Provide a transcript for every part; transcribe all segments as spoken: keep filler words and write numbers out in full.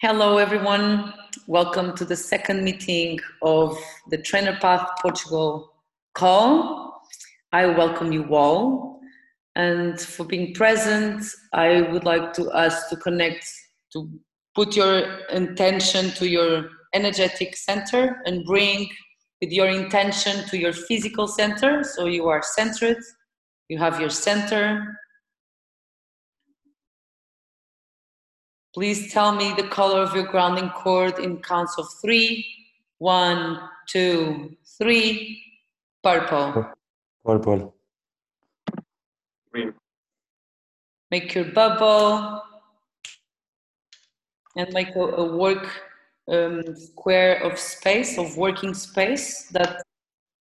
Hello everyone, welcome to the second meeting of the Trainer Path Portugal call. I welcome you all and for being present. I would like to ask to connect, to put your intention to your energetic center and bring with your intention to your physical center, so you are centered, you have your center. Please tell me the color of your grounding cord in counts of three. One, two, three. Purple. Purple. Green. Make your bubble and make a, a work um, square of space, of working space that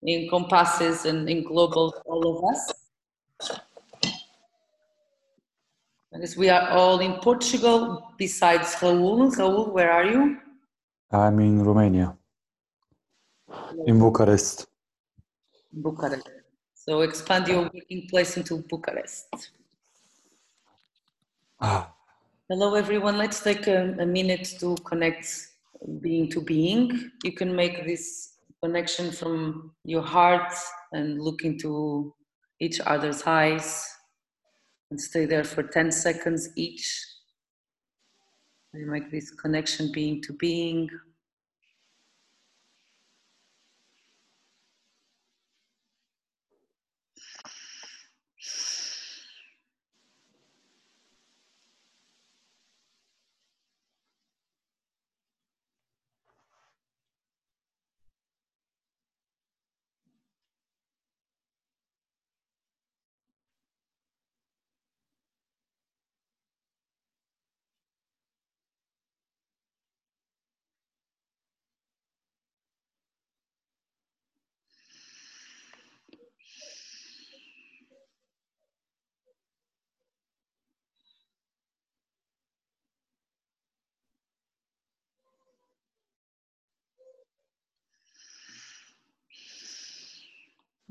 encompasses and englobes all of us. Because we are all in Portugal, besides Raul. Raul, where are you? I'm in Romania, in Bucharest. Bucharest. So expand your working place into Bucharest. Ah. Hello, everyone. Let's take a, a minute to connect being to being. You can make this connection from your heart and look into each other's eyes. And stay there for ten seconds each. We make this connection being to being.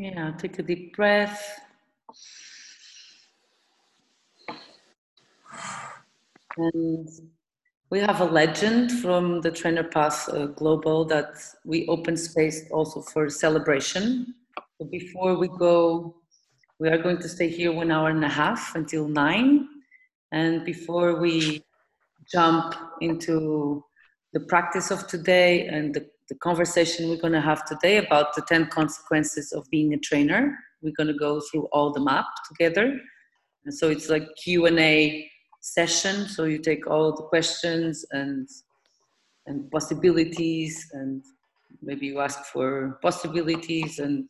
Yeah, take a deep breath. And we have a legend from the Trainer Path uh, Global that we open space also for celebration. So before we go, we are going to stay here one hour and a half until nine. And before we jump into the practice of today and the The conversation we're going to have today about the ten consequences of being a trainer. We're going to go through all the map together. And so it's like Q and A session. So you take all the questions and, and possibilities, and maybe you ask for possibilities and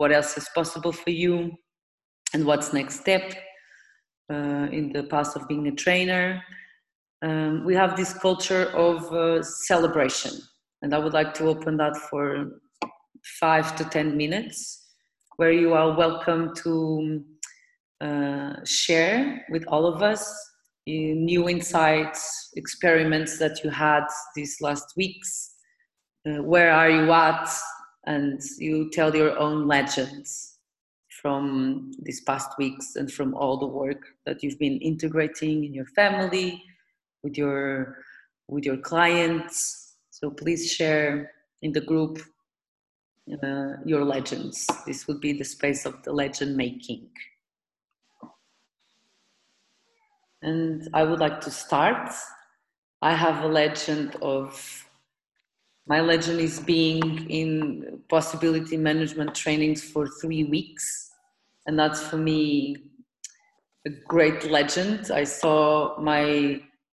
what else is possible for you and what's next step uh, in the path of being a trainer. Um, we have this culture of uh, celebration. And I would like to open that for five to ten minutes, where you are welcome to uh, share with all of us new insights, experiments that you had these last weeks. Uh, where are you at? And you tell your own legends from these past weeks and from all the work that you've been integrating in your family, with your, with your clients. So please share in the group uh, your legends. This would be the space of the legend making. And I would like to start. I have a legend of, my legend is being in possibility management trainings for three weeks. And that's for me a great legend. I saw my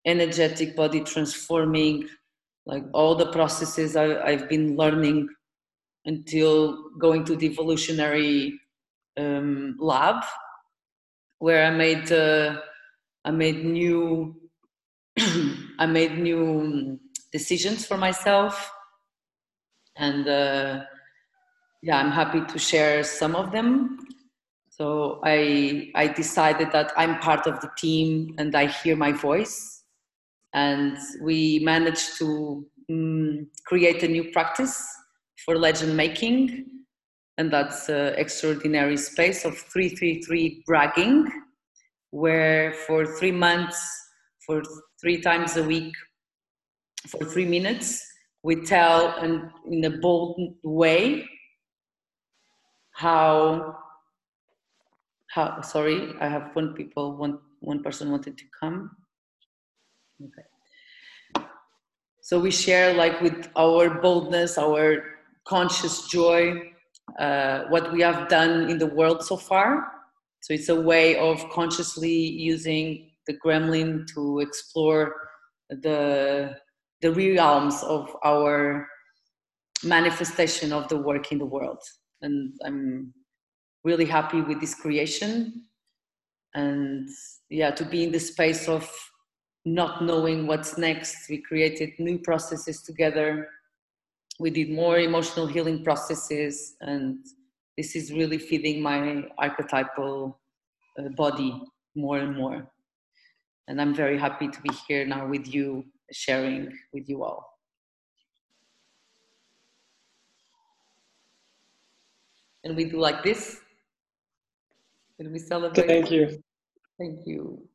energetic body transforming, like all the processes I, I've been learning until going to the evolutionary um, lab, where I made uh, I made new I made new decisions for myself, and uh, yeah, I'm happy to share some of them. So I I decided that I'm part of the team and I hear my voice. And we managed to um, create a new practice for legend making. And that's an extraordinary space of three three three bragging, where for three months, for three times a week for three minutes. We tell and in a bold way how, how, sorry, I have one people, one, one person wanted to come. Okay. So we share like with our boldness, our conscious joy, uh, what we have done in the world so far. So it's a way of consciously using the gremlin to explore the, the realms of our manifestation of the work in the world. And I'm really happy with this creation. And yeah, to be in the space of not knowing what's next. We created new processes together. We did more emotional healing processes. And this is really feeding my archetypal uh, body more and more. And I'm very happy to be here now with you, sharing with you all. And we do like this. And we celebrate. Thank you. Thank you.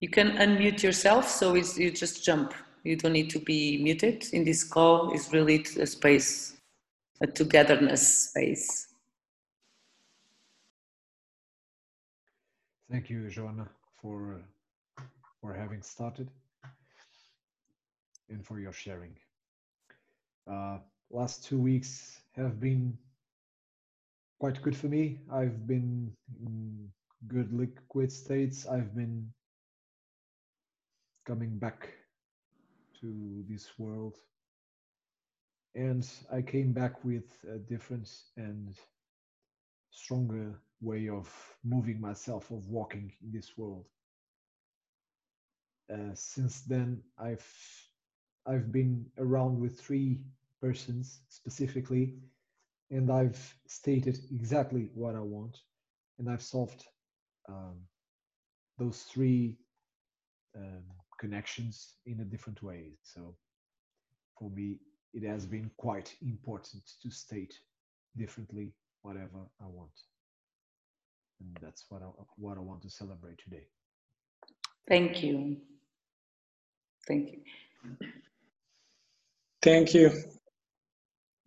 You can unmute yourself, so it's, you just jump. You don't need to be muted. In this call, it's really a space, a togetherness space. Thank you, Joana, for, uh, for having started and for your sharing. Uh, last two weeks have been quite good for me. I've been in good liquid states. I've been coming back to this world, and I came back with a different and stronger way of moving myself, of walking in this world. Uh, since then, I've I've been around with three persons specifically, and I've stated exactly what I want, and I've solved um, those three um, connections in a different way. So for me, it has been quite important to state differently whatever I want. And that's what I, what I want to celebrate today. Thank you. Thank you. Thank you.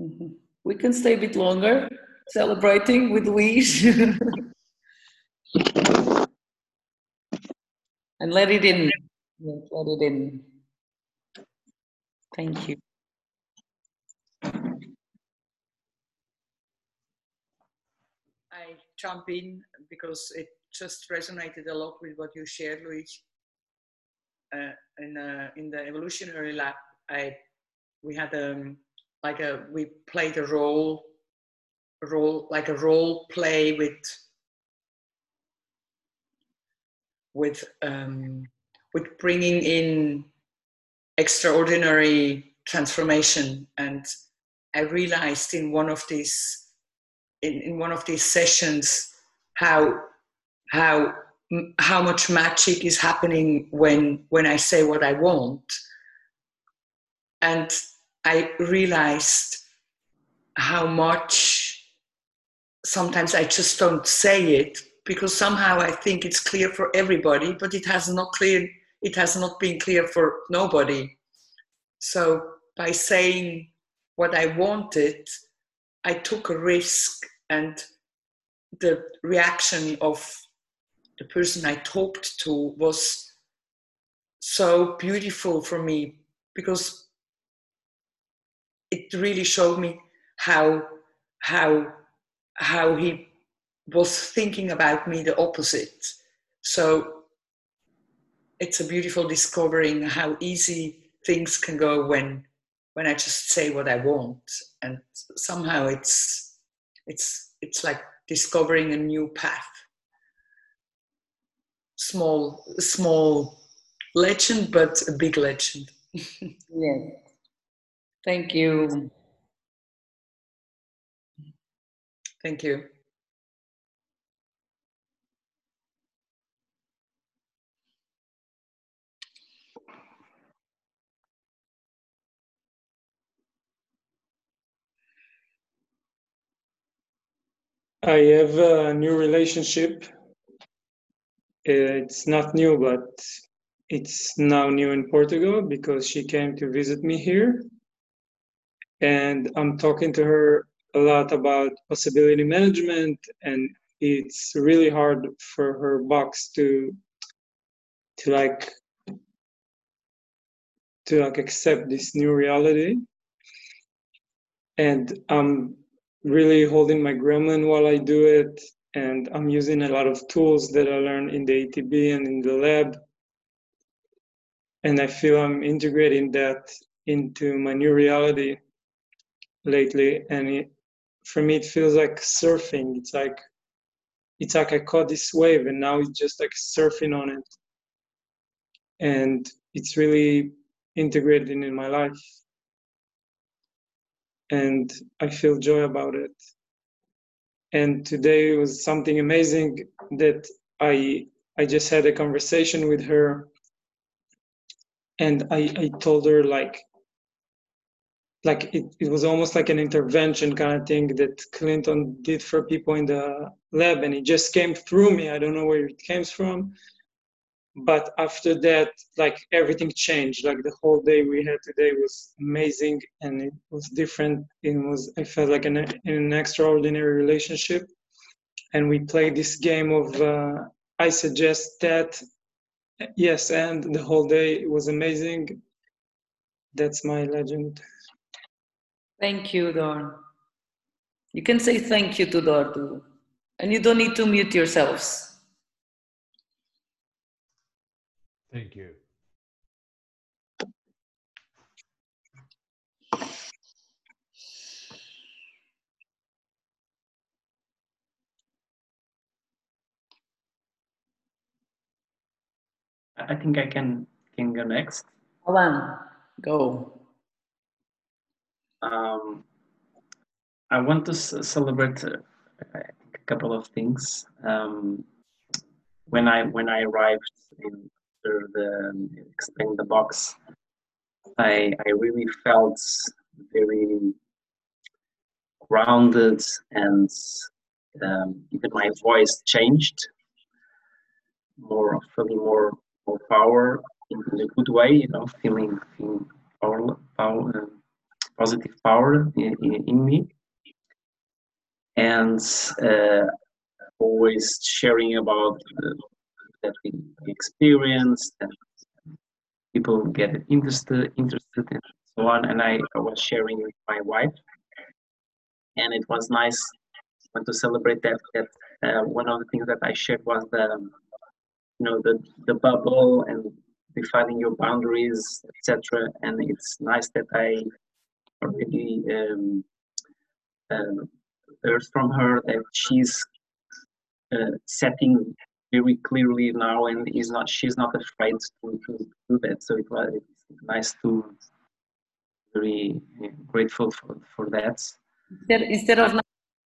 Mm-hmm. We can stay a bit longer, celebrating with Luis. And let it in. Let it in. Thank you. I jump in because it just resonated a lot with what you shared, Luis. Uh, in, uh, in the evolutionary lab, I we had um like a we played a role, role like a role play with with um. with bringing in extraordinary transformation. And I realized in one of these, in, in one of these sessions, how, how, how much magic is happening when, when I say what I want. And I realized how much sometimes I just don't say it, because somehow I think it's clear for everybody, but it has not clear, it has not been clear for nobody. So by saying what I wanted, I took a risk, and the reaction of the person I talked to was so beautiful for me, because it really showed me how, how, how he was thinking about me the opposite. So it's a beautiful discovering how easy things can go when when I just say what I want. And somehow it's it's it's like discovering a new path. Small small legend, but a big legend. Yeah. Thank you. Thank you. I have a new relationship. It's not new, but it's now new in Portugal because she came to visit me here. And I'm talking to her a lot about possibility management, and it's really hard for her box to to like to like accept this new reality. And I'm really holding my gremlin while I do it, and I'm using a lot of tools that I learned in the A T B and in the lab. And I feel I'm integrating that into my new reality lately, and it, for me it feels like surfing. It's like it's like I caught this wave and now it's just like surfing on it, and it's really integrated in my life. And I feel joy about it. And today was something amazing that I I just had a conversation with her, and I, I told her like like it, it was almost like an intervention kind of thing that Clinton did for people in the lab, and it just came through me. I don't know where it came from. But after that, like everything changed. Like the whole day we had today was amazing, and it was different. It was, I felt like an, an extraordinary relationship. And we played this game of uh, I suggest that, yes, and the whole day it was amazing. That's my legend. Thank you, Dor. You can say thank you to Dor too. And you don't need to mute yourselves. Thank you. I think I can, can go next. Alan, go. Um, I want to celebrate uh, a couple of things. Um, when I when I arrived in the explain the box, I I really felt very grounded, and um, even my voice changed, more feeling more more power in a good way, you know, feeling, feeling power, power, uh, positive power in, in, in me, and uh, always sharing about the, that we experienced, and people get interested, interested, and so on. And I, I was sharing with my wife, and it was nice. I want to celebrate that. That uh, one of the things that I shared was the, you know, the the bubble and defining your boundaries, et cetera. And it's nice that I already um, uh, heard from her that she's uh, setting very clearly now, and is not she's not afraid to, to do that. So it was nice to very grateful for, for that. Instead, instead of nice,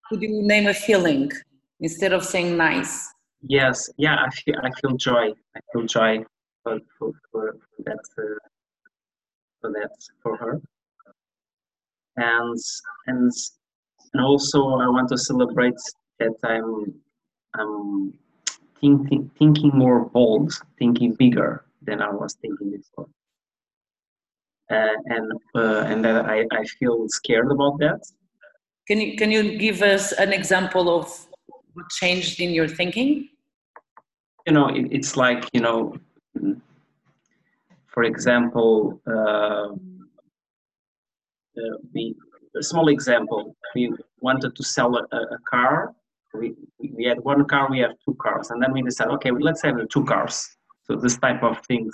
could you name a feeling instead of saying nice? Yes, yeah, I feel I feel joy. I feel joy for for, for that uh, for that for her. And and and also I want to celebrate that I'm I'm. Thinking, thinking more bold, thinking bigger than I was thinking before, uh, and uh, and that I, I feel scared about that. Can you can you give us an example of what changed in your thinking? You know, it, it's like, you know, for example, uh, uh, we, a small example. We wanted to sell a, a car. We, we had one car, we have two cars, and then we decided, okay, let's have two cars. So this type of things,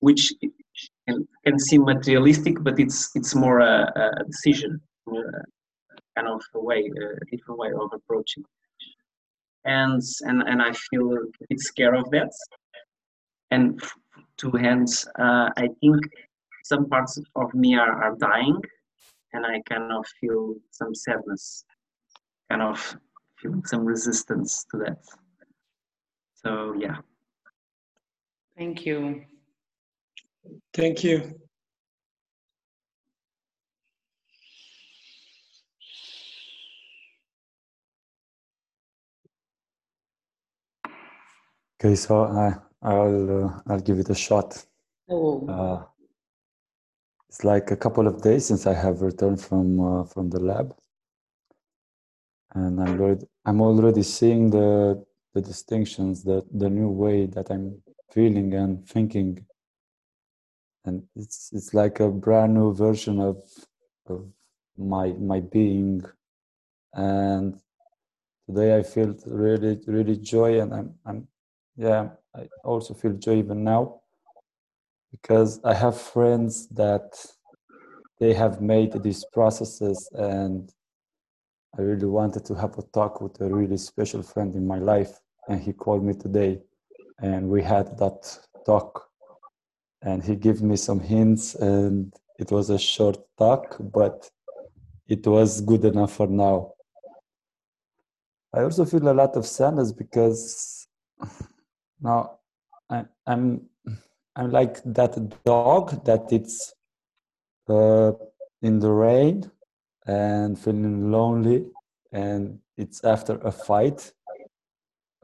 which can, can seem materialistic, but it's it's more a, a decision, more a kind of a way, a different way of approaching. And and and I feel a bit scared of that. And to hands, uh, I think some parts of me are, are dying, and I kind of feel some sadness, kind of feeling some resistance to that. So yeah. Thank you. Thank you. Okay, so I I'll uh, I'll give it a shot. Oh. Uh, it's like a couple of days since I have returned from uh, from the lab, and I'm already I'm already seeing the the distinctions, the the new way that I'm feeling and thinking, and it's it's like a brand new version of of my my being, and today I feel really really joy, and I'm I'm yeah I also feel joy even now, because I have friends that they have made these processes, and I really wanted to have a talk with a really special friend in my life, and he called me today and we had that talk, and he gave me some hints, and it was a short talk, but it was good enough for now. I also feel a lot of sadness because now I, I'm I'm like that dog that it's uh, in the rain and feeling lonely, and it's after a fight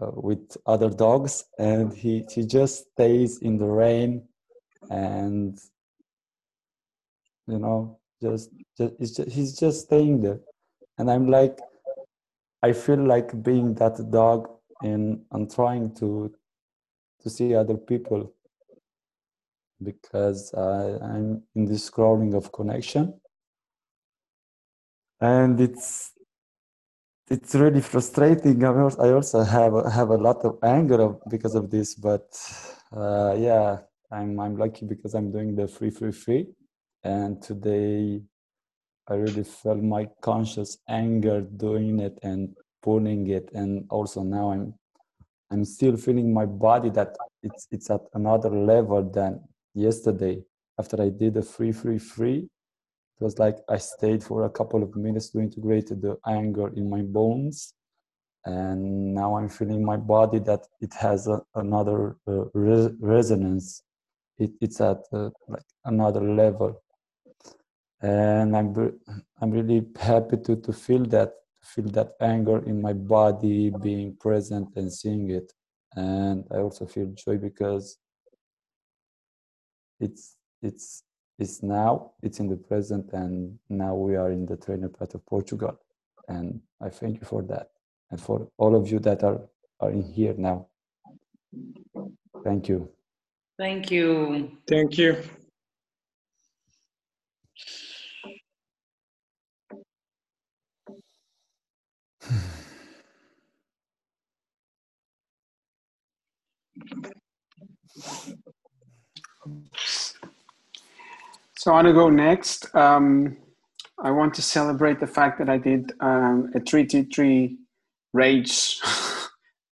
uh, with other dogs, and he, he just stays in the rain, and you know just, just, it's just he's just staying there, and I'm like I feel like being that dog, and I'm trying to to see other people, because I, I'm in this crawling of connection, and it's it's really frustrating. I also have have a lot of anger of, because of this, but uh, yeah, I'm I'm lucky because I'm doing the free free free, and today I really felt my conscious anger doing it and pulling it, and also now I'm I'm still feeling my body that it's it's at another level than yesterday. After I did the free free free, it was like I stayed for a couple of minutes to integrate the anger in my bones, and now I'm feeling my body that it has a, another uh, res resonance it, it's at uh, like another level, and I'm I'm really happy to to feel that feel that anger in my body, being present and seeing it. And I also feel joy because it's it's it's now, it's in the present, and now we are in the Trainer Path of Portugal. And I thank you for that, and for all of you that are, are in here now. Thank you. Thank you. Thank you. So I want to go next. Um, I want to celebrate the fact that I did um, a three T three rage,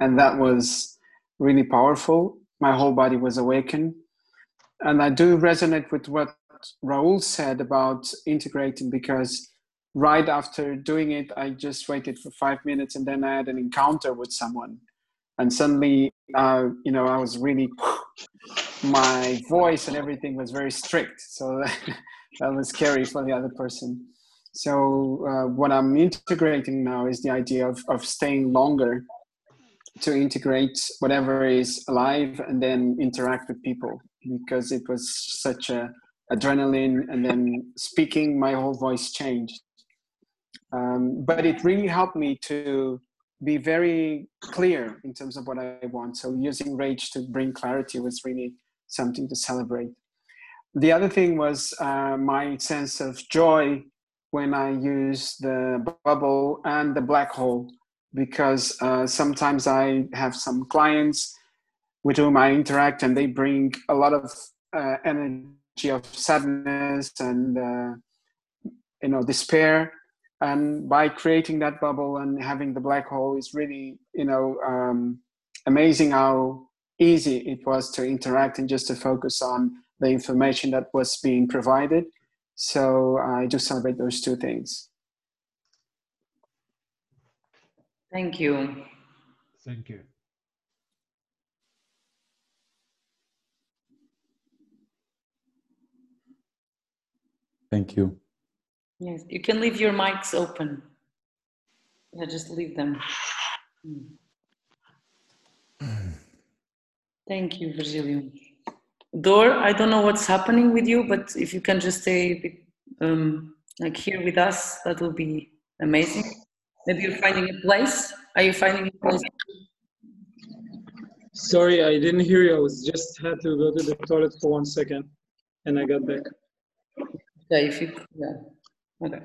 and that was really powerful. My whole body was awakened, and I do resonate with what Raul said about integrating, because right after doing it, I just waited for five minutes, and then I had an encounter with someone, and suddenly, uh, you know, I was really, my voice and everything was very strict. So that was scary for the other person. So uh, what I'm integrating now is the idea of, of staying longer to integrate whatever is alive and then interact with people, because it was such a adrenaline, and then speaking, my whole voice changed. Um, but it really helped me to be very clear in terms of what I want. So using rage to bring clarity was really something to celebrate. The other thing was uh, my sense of joy when I used the bubble and the black hole, because uh, sometimes I have some clients with whom I interact, and they bring a lot of uh, energy of sadness and uh, you know, despair. And by creating that bubble and having the black hole is really, you know, um, amazing how easy it was to interact and just to focus on the information that was being provided. So I do celebrate those two things. Thank you. Thank you. Thank you. Yes, you can leave your mics open. Yeah, just leave them. Thank you, Virgílio. Dor, I don't know what's happening with you, but if you can just stay a bit, um, like here with us, that will be amazing. Maybe you're finding a place. Are you finding a place? Sorry, I didn't hear you. I was just had to go to the toilet for one second, and I got back. Yeah, if you, yeah, okay.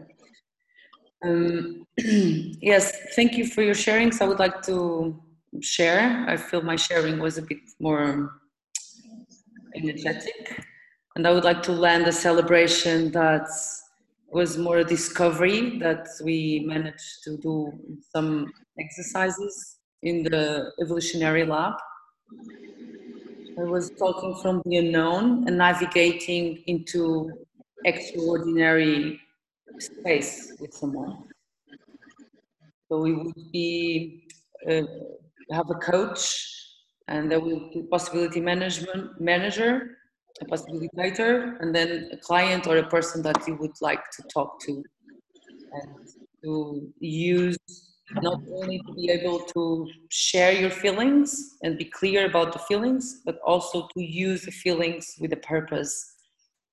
Um, yes, thank you for your sharings. I would like to share. I feel my sharing was a bit more energetic, and I would like to land a celebration that was more a discovery that we managed to do some exercises in the evolutionary lab. I was talking from the unknown and navigating into extraordinary space with someone. So we would be uh, have a coach, and there will be possibility management manager, a possibilitator, and then a client or a person that you would like to talk to, and to use not only to be able to share your feelings and be clear about the feelings, but also to use the feelings with the purpose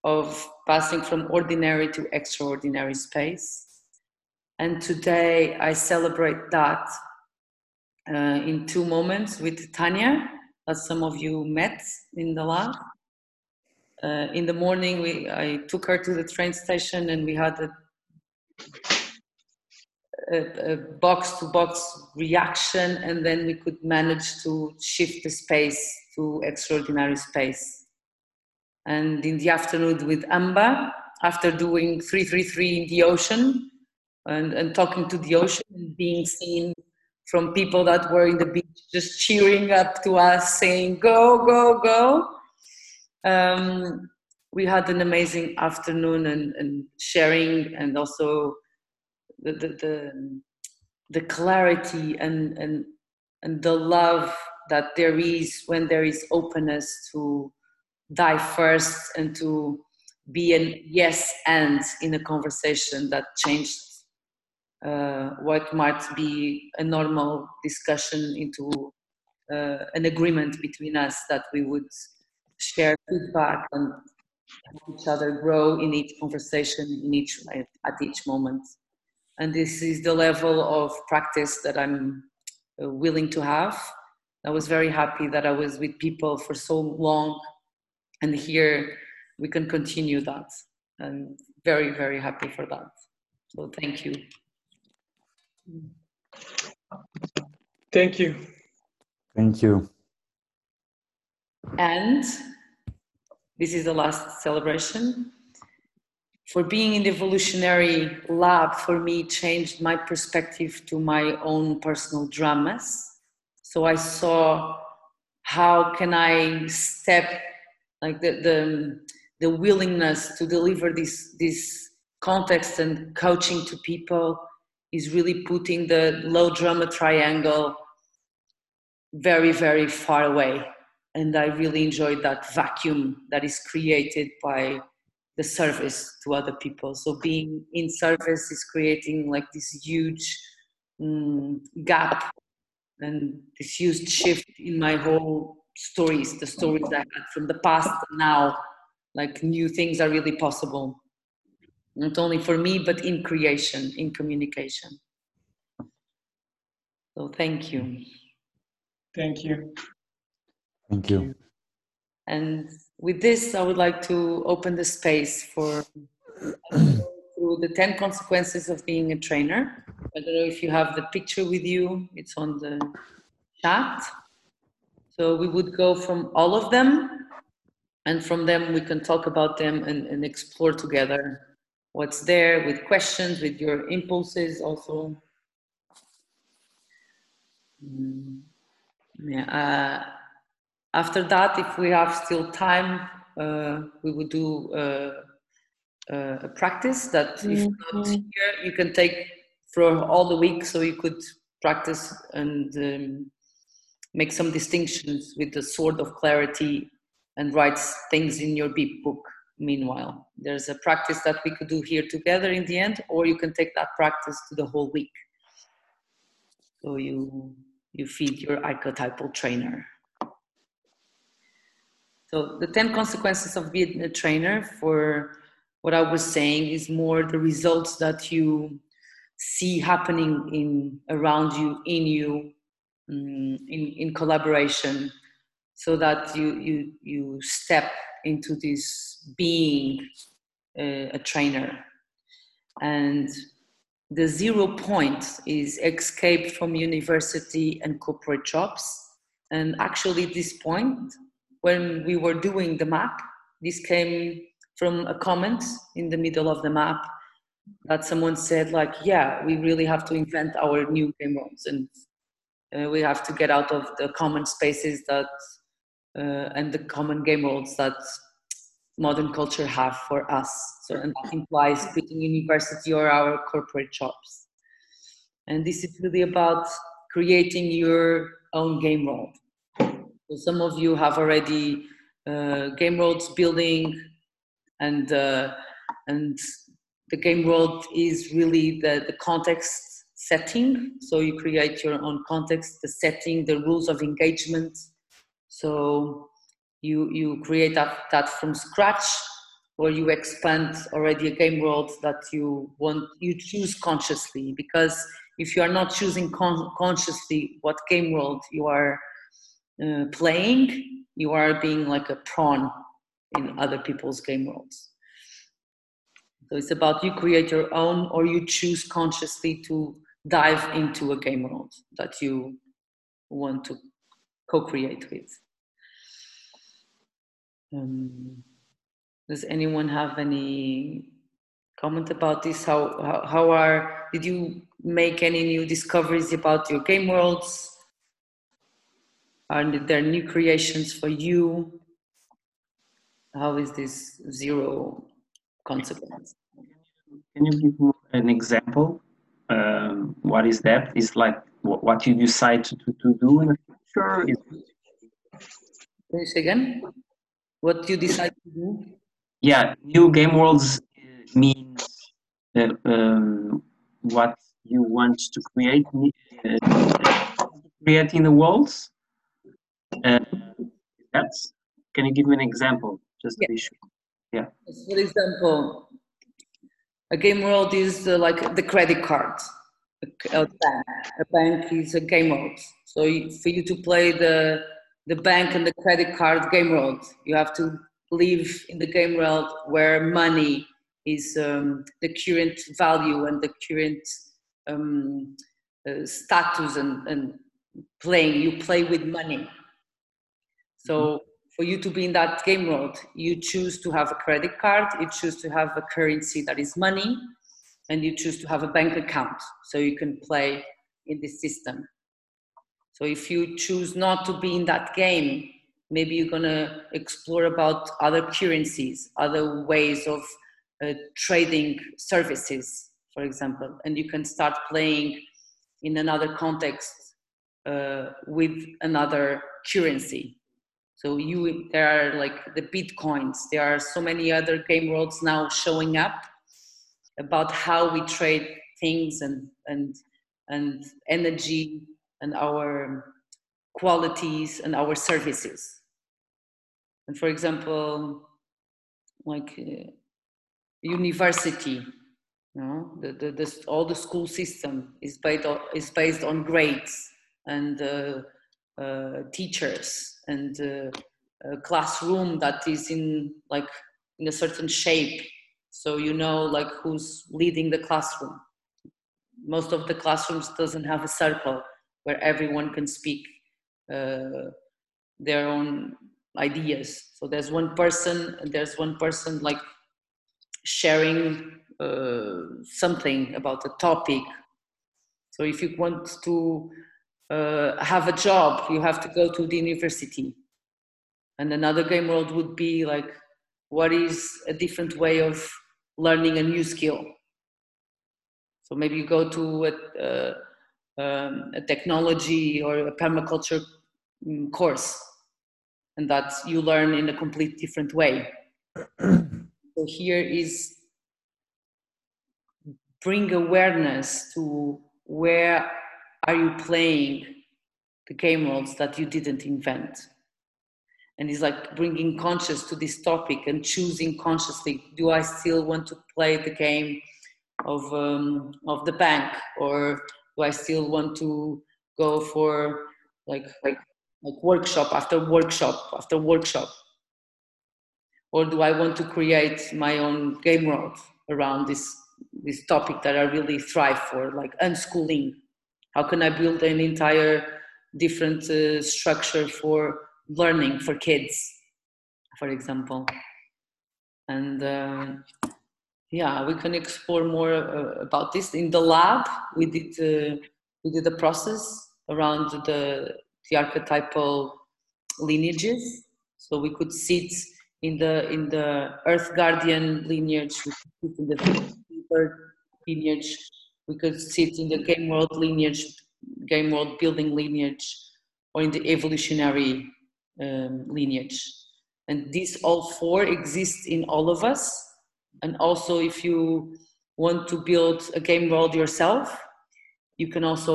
of passing from ordinary to extraordinary space. And today I celebrate that uh, in two moments with Tanya, that some of you met in the lab. Uh, in the morning, we, I took her to the train station, and we had a, a, a box-to-box reaction, and then we could manage to shift the space to extraordinary space. And in the afternoon with Amba, after doing three three three in the ocean, and, and talking to the ocean, and being seen from people that were in the beach, just cheering up to us, saying, go, go, go. Um, we had an amazing afternoon and, and sharing, and also the, the, the, the clarity and, and, and the love that there is when there is openness to dive first and to be a yes and in a conversation that changed uh, what might be a normal discussion into uh, an agreement between us that we would share feedback and help each other grow in each conversation, in each at each moment. And this is the level of practice that I'm willing to have. I was very happy that I was with people for so long, and here we can continue that. I'm very, very happy for that. So thank you. Thank you. Thank you. And this is the last celebration. For being in the evolutionary lab, for me, changed my perspective to my own personal dramas. So I saw how can I step, like the, the, the willingness to deliver this, this context and coaching to people is really putting the low drama triangle very, very far away. And I really enjoyed that vacuum that is created by the service to other people. So being in service is creating like this huge um, gap and this huge shift in my whole stories, the stories I had from the past and now, like new things are really possible. Not only for me, but in creation, in communication. So thank you. Thank you. Thank you. And with this, I would like to open the space for through the ten consequences of being a trainer. I don't know if you have the picture with you. It's on the chat. So we would go from all of them, and from them we can talk about them and, and explore together what's there with questions, with your impulses also. Mm, yeah. Uh, After that, if we have still time, uh, we will do uh, uh, a practice that if not here, you can take for all the week, so you could practice and um, make some distinctions with the sword of clarity and write things in your beep book. Meanwhile, there's a practice that we could do here together in the end, or you can take that practice to the whole week. So you, you feed your archetypal trainer. So the ten consequences of being a trainer, for what I was saying, is more the results that you see happening in around you, in you, in, in collaboration, so that you, you, you step into this being uh, a trainer. And the zero point is escape from university and corporate jobs. And actually this point, when we were doing the map, this came from a comment in the middle of the map that someone said, like, yeah, we really have to invent our new game rooms, and uh, we have to get out of the common spaces that uh, and the common game rules that modern culture have for us. So, and that implies quitting university or our corporate jobs. And this is really about creating your own game role. So some of you have already uh, game roles building, and uh, and the game world is really the, the context setting. So you create your own context, the setting, the rules of engagement. So you, you create that, that from scratch, or you expand already a game world that you want, you choose consciously. Because if you are not choosing con consciously what game world you are uh, playing, you are being like a pawn in other people's game worlds. So it's about you create your own, or you choose consciously to dive into a game world that you want to co-create with. Um, does anyone have any comment about this? How, how, how are, did you make any new discoveries about your game worlds? Are there new creations for you? How is this zero consequence? Can you give me an example? Um, what is that? It's like what you decide to, to do in the future? Can you say again? What you decide to do? Yeah, new game worlds means uh, um, what you want to create, uh, create in the worlds. Uh, that's, can you give me an example? Just yeah. To be sure. Yeah. For example, a game world is uh, like the credit card. A, a, bank. a bank is a game world. So you, for you to play the the bank and the credit card game world, you have to live in the game world where money is um, the current value and the current um, uh, status, and, and playing. You play with money. So for you to be in that game world, you choose to have a credit card, you choose to have a currency that is money, and you choose to have a bank account, so you can play in this system. So if you choose not to be in that game, maybe you're gonna explore about other currencies, other ways of uh, trading services, for example, and you can start playing in another context uh, with another currency. So you, there are like the Bitcoins, there are so many other game worlds now showing up about how we trade things and, and, and energy and our qualities and our services. And for example, like uh, university, you know, the, the, the, all the school system is based on, is based on grades and uh, uh, teachers. And uh, a classroom that is in like in a certain shape, so you know like who's leading the classroom. Most of the classrooms doesn't have a circle where everyone can speak uh, their own ideas. So there's one person, there's one person like sharing uh, something about a topic. So if you want to Uh, have a job, you have to go to the university. And another game world would be like, what is a different way of learning a new skill? So maybe you go to a, uh, um, a technology or a permaculture um, course, and that you learn in a complete different way. So here is bring awareness to where are you playing the game worlds that you didn't invent. And it's like bringing conscious to this topic and choosing consciously, do I still want to play the game of, um, of the bank, or do I still want to go for like, like, like workshop after workshop after workshop? Or do I want to create my own game world around this, this topic that I really thrive for, like unschooling? How can I build an entire different uh, structure for learning for kids, for example? And uh, yeah, we can explore more uh, about this in the lab. We did uh, we did a process around the the archetypal lineages, so we could sit in the in the Earth Guardian lineage, we could sit in the Bird lineage, we could sit in the Game World lineage, Game World Building lineage, or in the evolutionary Um, lineage. And these all four exist in all of us. And also, if you want to build a game world yourself, you can also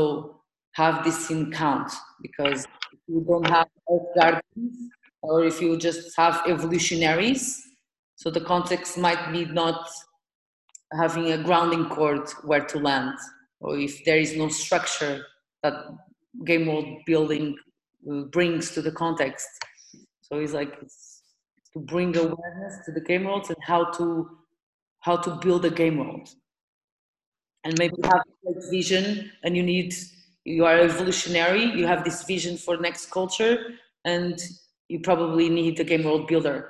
have this in count, because if you don't have Earth Guardians, or if you just have evolutionaries, so the context might be not having a grounding cord where to land, or if there is no structure that game world building brings to the context. So it's like it's to bring awareness to the game world and how to how to build a game world. And maybe you have this vision, and you need you are evolutionary. You have this vision for next culture, and you probably need a game world builder.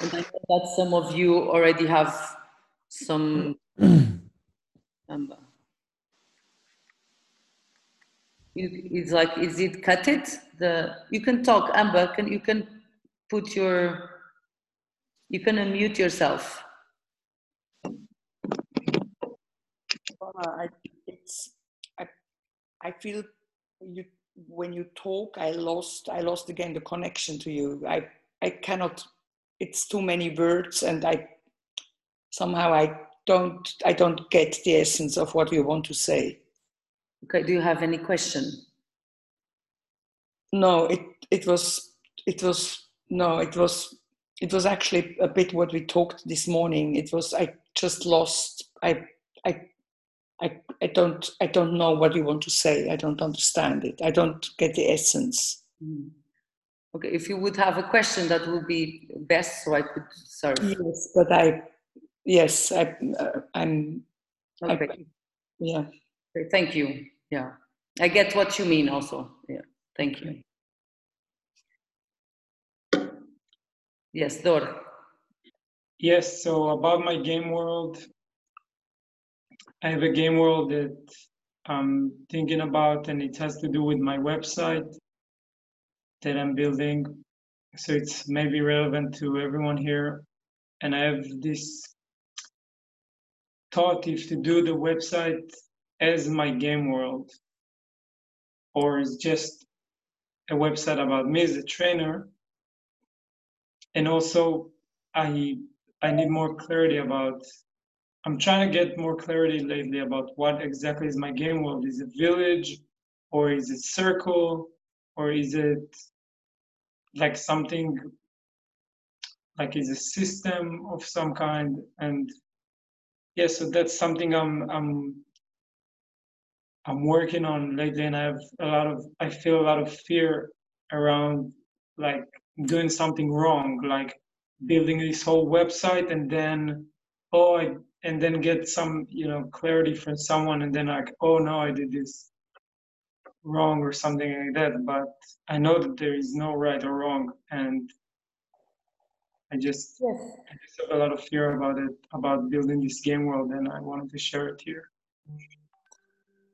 And I know that some of you already have some. um, It's like, is it cut it? The you can talk, Amber. Can you can put your, you can unmute yourself. Uh, it's I, I feel you when you talk. I lost I lost again the connection to you. I I cannot. It's too many words, and I somehow I don't I don't get the essence of what you want to say. Okay, do you have any question? No, it, it was, it was, no, it was, it was actually a bit what we talked this morning. It was, I just lost, I, I, I, I don't, I don't know what you want to say. I don't understand it. I don't get the essence. Mm. Okay, if you would have a question, that would be best, so I could serve. Yes, but I, yes, I, uh, I'm, okay. I, yeah. Thank you. Yeah, I get what you mean also. Yeah, thank you. Yes, Dor. Yes, so about my game world, I have a game world that I'm thinking about, and it has to do with my website that I'm building. So it's maybe relevant to everyone here. And I have this thought if to do the website as my game world, or is just a website about me as a trainer. And also I I need more clarity about, I'm trying to get more clarity lately about what exactly is my game world. Is it village, or is it circle, or is it like something, like is a system of some kind? And yeah, so that's something I'm I'm I'm working on lately, and I have a lot of, I feel a lot of fear around like doing something wrong, like building this whole website and then, oh, I, and then get some, you know, clarity from someone, and then like, oh no, I did this wrong or something like that. But I know that there is no right or wrong. And I just, yes. I just have a lot of fear about it, about building this game world, and I wanted to share it here.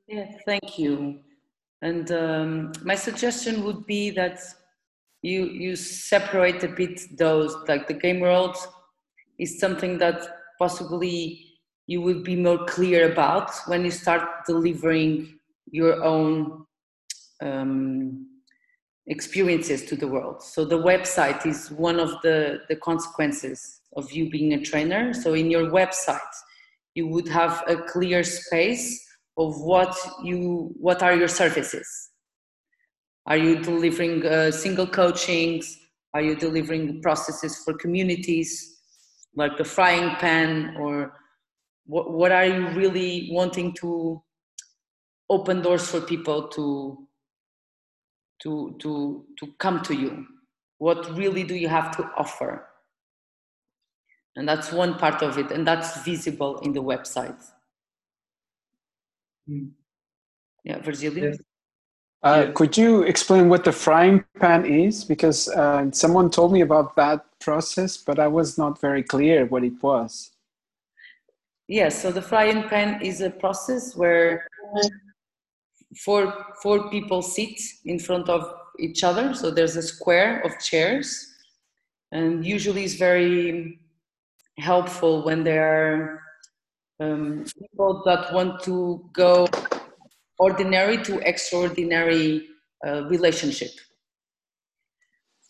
Yeah, thank you. And um, my suggestion would be that you you separate a bit those, like the game world is something that possibly you would be more clear about when you start delivering your own um, experiences to the world. So the website is one of the, the consequences of you being a trainer. So in your website, you would have a clear space of what you, what are your services. Are you delivering uh, single coachings? Are you delivering processes for communities, like the frying pan, or what, what are you really wanting to open doors for people to, to, to, to come to you? What really do you have to offer? And that's one part of it, and that's visible in the website. Mm. Yeah, Virgilio? Yes. Uh, could you explain what the frying pan is? Because uh, someone told me about that process, but I was not very clear what it was. Yes, yeah, so the frying pan is a process where four, four people sit in front of each other. So there's a square of chairs, and usually it's very helpful when there are um, people that want to go ordinary to extraordinary uh, relationship.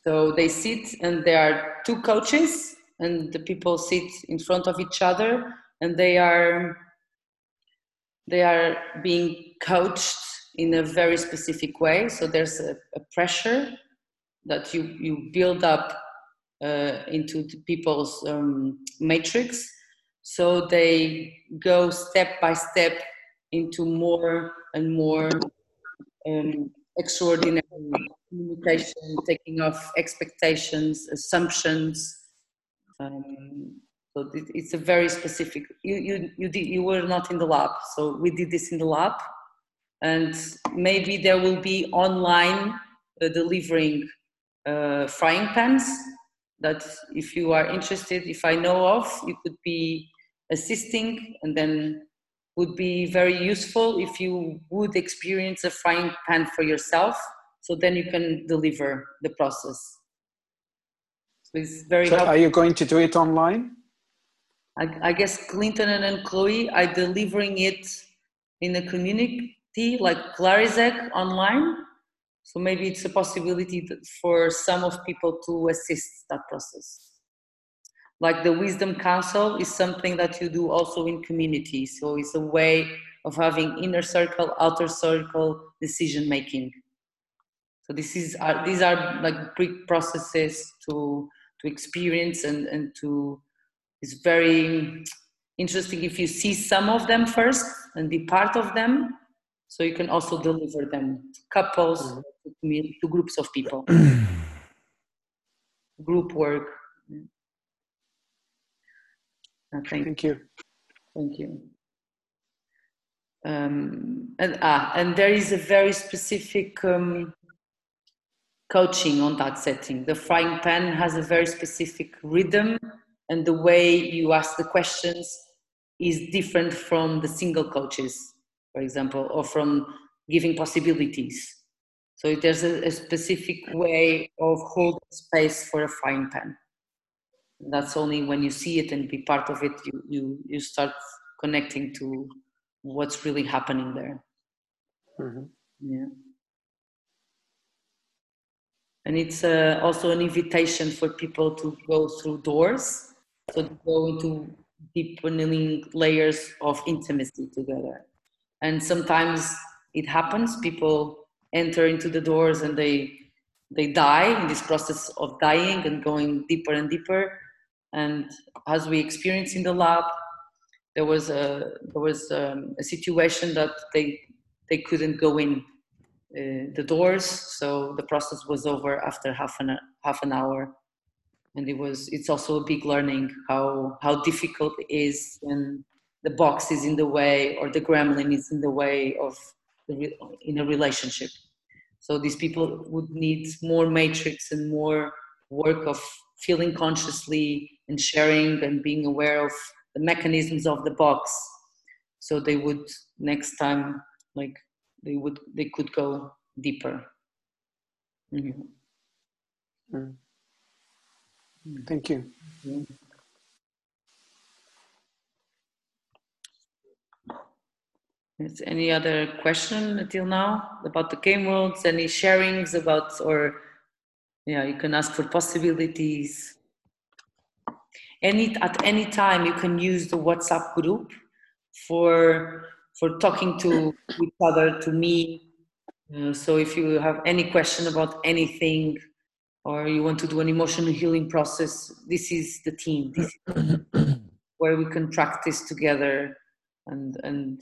So they sit, and there are two coaches, and the people sit in front of each other, and they are they are being coached in a very specific way. So there's a, a pressure that you you build up uh, into the people's um, matrix. So they go step by step into more and more um, extraordinary communication, taking off expectations, assumptions. Um, so it, it's a very specific, you, you, you, did, you were not in the lab, so we did this in the lab. And maybe there will be online uh, delivering uh, frying pans that, if you are interested, if I know of, you could be assisting, and then would be very useful if you would experience a frying pan for yourself, so then you can deliver the process. So it's very so are you going to do it online? I, I guess Clinton and Chloe are delivering it in a community like Klarizek online. So maybe it's a possibility for some of people to assist that process. Like the Wisdom Council is something that you do also in community. So it's a way of having inner circle, outer circle decision making. So this is, uh, these are like quick processes to, to experience, and, and to, it's very interesting if you see some of them first and be part of them. So you can also deliver them to couples, mm-hmm. to, to groups of people, group work. Thank, Thank you. Thank you. Um, and, ah, and there is a very specific um, coaching on that setting. The frying pan has a very specific rhythm, and the way you ask the questions is different from the single coaches, for example, or from giving possibilities. So there's a, a specific way of holding space for a frying pan. That's only when you see it and be part of it, you, you, you start connecting to what's really happening there. Mm-hmm. Yeah. And it's uh, also an invitation for people to go through doors, so to go into deepening layers of intimacy together. And sometimes it happens, people enter into the doors and they, they die in this process of dying and going deeper and deeper. And as we experienced in the lab, there was a there was um, a situation that they they couldn't go in uh, the doors, so the process was over after half an half an hour. And it was it's also a big learning how how difficult it is when the box is in the way, or the gremlin is in the way of the, in a relationship. So these people would need more matrix and more work of feeling consciously and sharing and being aware of the mechanisms of the box. So they would next time, like they would, they could go deeper. Mm-hmm. Mm. Thank you. Mm-hmm. Is any other question until now about the game worlds? Any sharings about, or yeah, you can ask for possibilities. Any, at any time you can use the WhatsApp group for for talking to each other, to me. Uh, so if you have any question about anything, or you want to do an emotional healing process, this is the team. This is where we can practice together, and and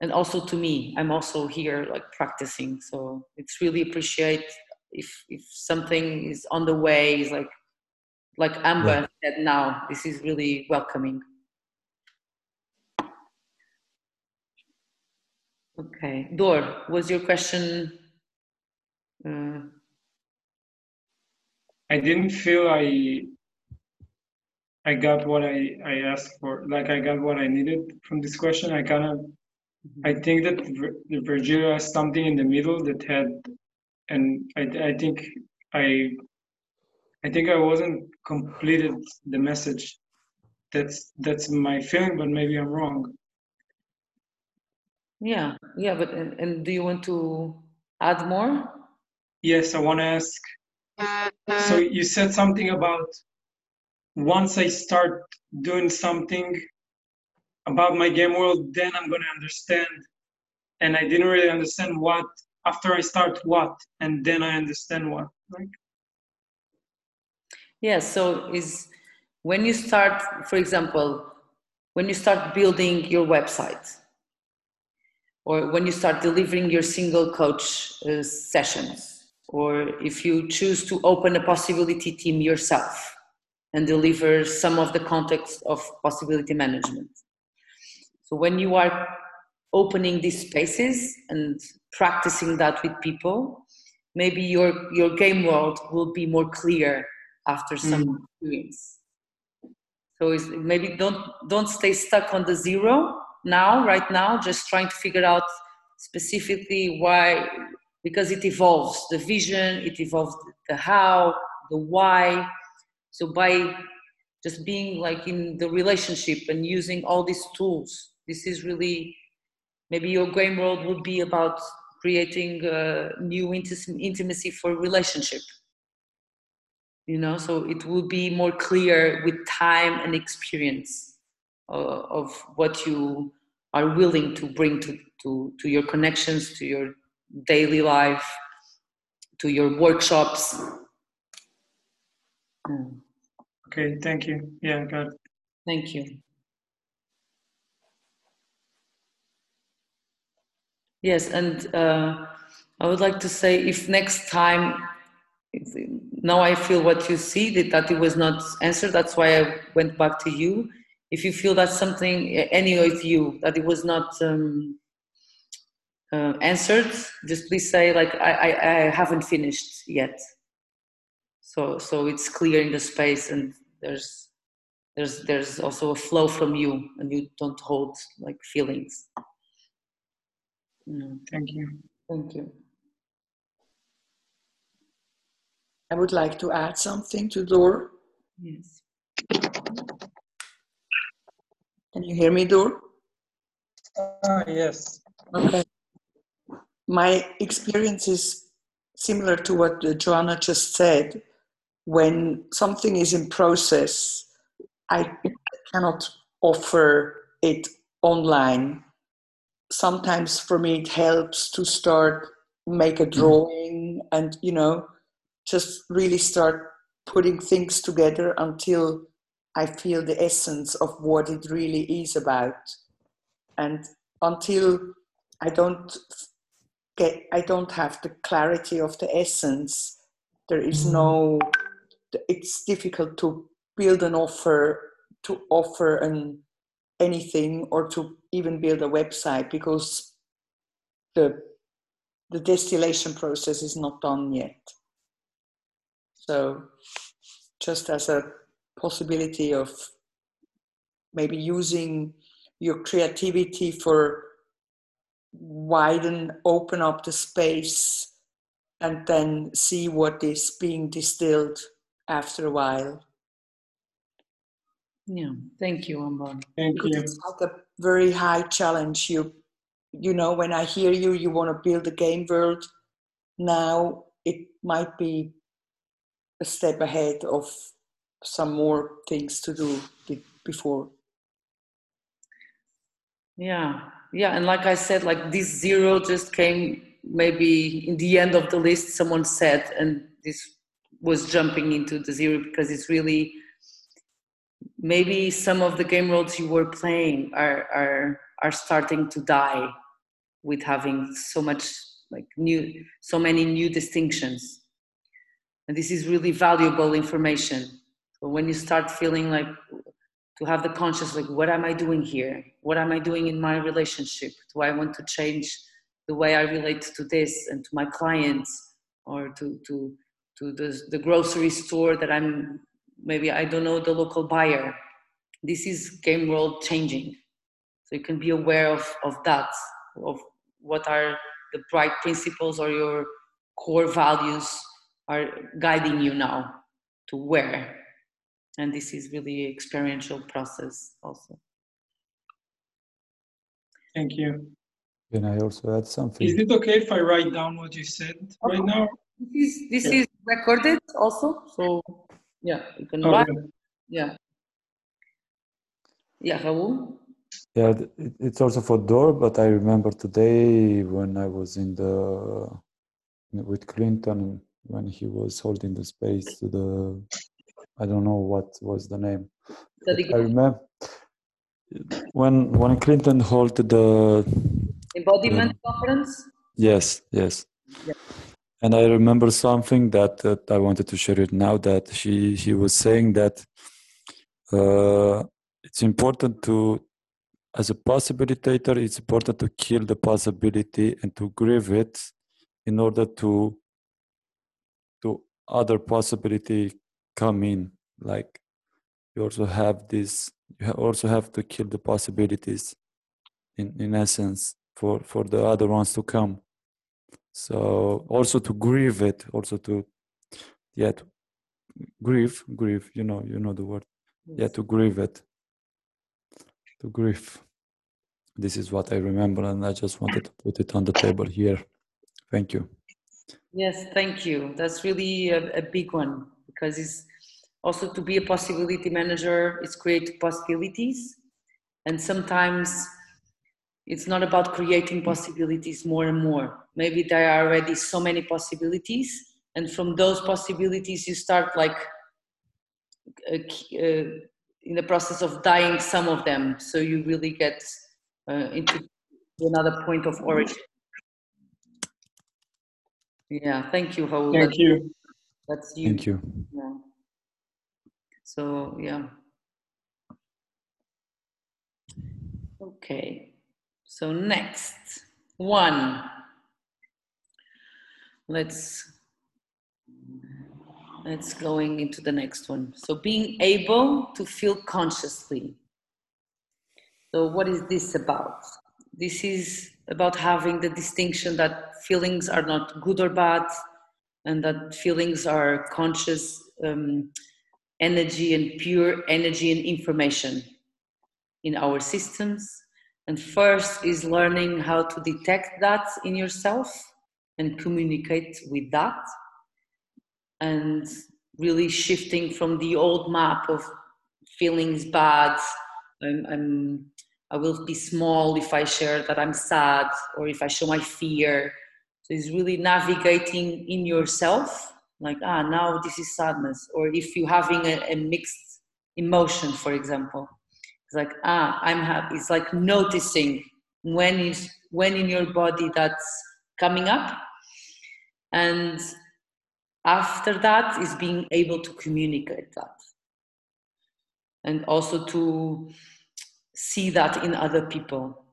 and also to me, I'm also here like practicing. So it's really appreciate if if something is on the way, is like like Amber yeah. said now, this is really welcoming. Okay, Dor, was your question? Uh, I didn't feel I I got what I, I asked for. Like I got what I needed from this question. I kind of, mm-hmm. I think that the Virgilio has something in the middle that had, and I I think I I think I wasn't completed the message. That's that's my feeling, but maybe I'm wrong. Yeah, yeah, but and, and do you want to add more? Yes, I want to ask. So you said something about once I start doing something about my game world, then I'm going to understand. And I didn't really understand what, after I start what, and then I understand what. Right? Yeah, so is when you start, for example, when you start building your website, or when you start delivering your single coach uh, sessions, or if you choose to open a possibility team yourself and deliver some of the context of possibility management. So when you are opening these spaces and practicing that with people, maybe your, your game world will be more clear after some mm. experience. So it's, maybe don't, don't stay stuck on the zero now, right now, just trying to figure out specifically why, because it evolves the vision, it evolves the how, the why. So by just being like in the relationship and using all these tools, this is really, maybe your game world would be about creating a new intimacy for relationship. You know, so it will be more clear with time and experience uh, of what you are willing to bring to, to, to your connections, to your daily life, to your workshops. Okay, thank you. Yeah, I got it. Thank you. Yes, and uh, I would like to say, if next time, if, now I feel what you see, that, that it was not answered, that's why I went back to you. If you feel that something, any of you, that it was not um, Uh, answered, just please say like I, I, I haven't finished yet, so so it's clear in the space, and there's there's there's also a flow from you, and you don't hold like feelings. Mm. Thank you. Thank you. I would like to add something to Dor. Yes. Can you hear me, Dor? Uh, yes. Okay. My experience is similar to what Joanna just said. When something is in process, I cannot offer it online. Sometimes for me, it helps to start, make a drawing and, you know, just really start putting things together until I feel the essence of what it really is about. And until I don't get, I don't have the clarity of the essence, there is no, it's difficult to build an offer, to offer an anything, or to even build a website, because the the distillation process is not done yet. So just as a possibility of maybe using your creativity for widen, open up the space, and then see what is being distilled after a while. Yeah, thank you, Amber. Thank because you. It's not a very high challenge. You, you know, when I hear you, you want to build a game world. Now it might be a step ahead of some more things to do before. Yeah, yeah. And like I said, like this zero just came maybe in the end of the list, someone said, and this was jumping into the zero because it's really, maybe some of the game roles you were playing are, are, are starting to die with having so much like new, so many new distinctions. And this is really valuable information. So when you start feeling like, to have the conscious, like, what am I doing here? What am I doing in my relationship? Do I want to change the way I relate to this and to my clients, or to, to, to the, the grocery store that I'm, maybe I don't know the local buyer? This is game world changing. So you can be aware of, of that, of what are the bright principles or your core values are guiding you now to where. And this is really an experiential process also. Thank you. Can I also add something? Is it okay if I write down what you said okay. right now? This is, this yeah. is recorded also. So, yeah, you can okay. write. Yeah. Yeah, Raul? Yeah, it's also for door, but I remember today when I was in the, with Clinton, when he was holding the space to the, I don't know what was the name. I remember when when Clinton held the embodiment uh, conference. Yes, yes. Yeah. And I remember something that, that I wanted to share it now. That he he was saying that uh, it's important to, as a possibilitator, it's important to kill the possibility and to grieve it in order to to other possibility come in. Like you also have this, you also have to kill the possibilities in, in essence for, for the other ones to come. So also to grieve it, also to, yeah, to grieve, grieve, you know, you know the word. Yes. Yeah, to grieve it, to grieve. This is what I remember, and I just wanted to put it on the table here. Thank you. Yes, thank you. That's really a, a big one, because it's also to be a possibility manager, it's create possibilities. And sometimes it's not about creating possibilities more and more. Maybe there are already so many possibilities. And from those possibilities, you start like uh, uh, in the process of dying some of them. So you really get uh, into another point of origin. Yeah, thank you, Raul. Thank you. That's you. Thank you. Yeah. So, yeah. Okay. So next one. Let's, let's going into the next one. So being able to feel consciously. So what is this about? This is about having the distinction that feelings are not good or bad, and that feelings are conscious um, energy and pure energy and information in our systems. And first is learning how to detect that in yourself and communicate with that, and really shifting from the old map of feelings bad, I'm, I'm, I will be small if I share that I'm sad or if I show my fear. Is really navigating in yourself, like, ah, now this is sadness. Or if you're having a, a mixed emotion, for example, it's like, ah, I'm happy. It's like noticing when is when in your body that's coming up. And after that is being able to communicate that. And also to see that in other people.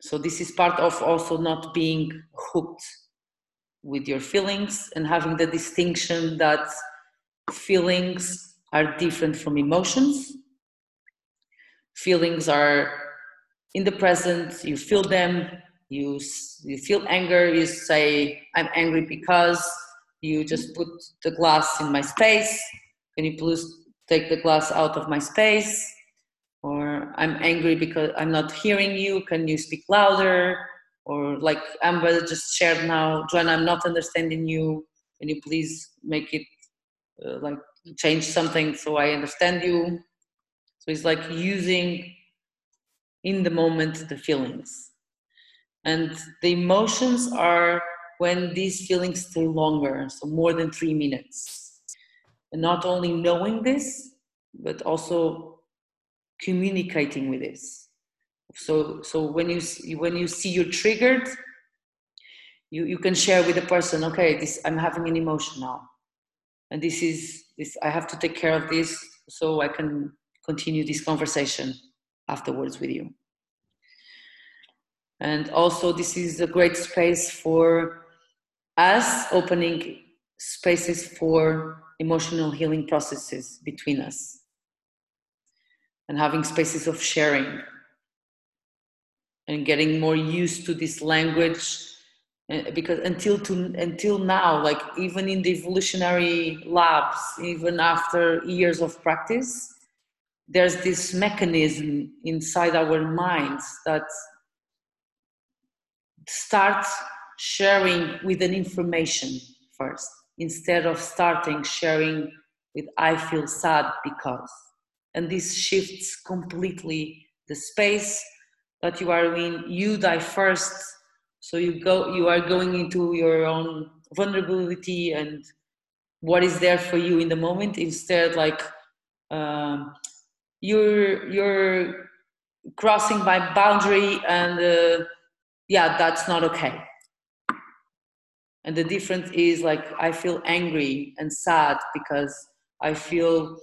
So this is part of also not being hooked with your feelings, and having the distinction that feelings are different from emotions. Feelings are in the present, you feel them, you, you feel anger, you say, I'm angry because you just put the glass in my space. Can you please take the glass out of my space? Or I'm angry because I'm not hearing you, can you speak louder? Or like Amber just shared now, Joanna, I'm not understanding you. Can you please make it uh, like change something so I understand you? So it's like using in the moment the feelings. And the emotions are when these feelings stay longer, so more than three minutes. And not only knowing this, but also communicating with this. So, so when you when you see you're triggered, you, you can share with the person, okay, this, I'm having an emotion now. And this is, this, I have to take care of this so I can continue this conversation afterwards with you. And also this is a great space for us opening spaces for emotional healing processes between us and having spaces of sharing and getting more used to this language, because until to, until now, like even in the evolutionary labs, even after years of practice, there's this mechanism inside our minds that starts sharing with an information first, instead of starting sharing with I feel sad because. And this shifts completely the space that you are in. You die first, so you go, you are going into your own vulnerability and what is there for you in the moment, instead like um, you're you're crossing my boundary and uh, yeah, that's not okay. And the difference is like, I feel angry and sad because I feel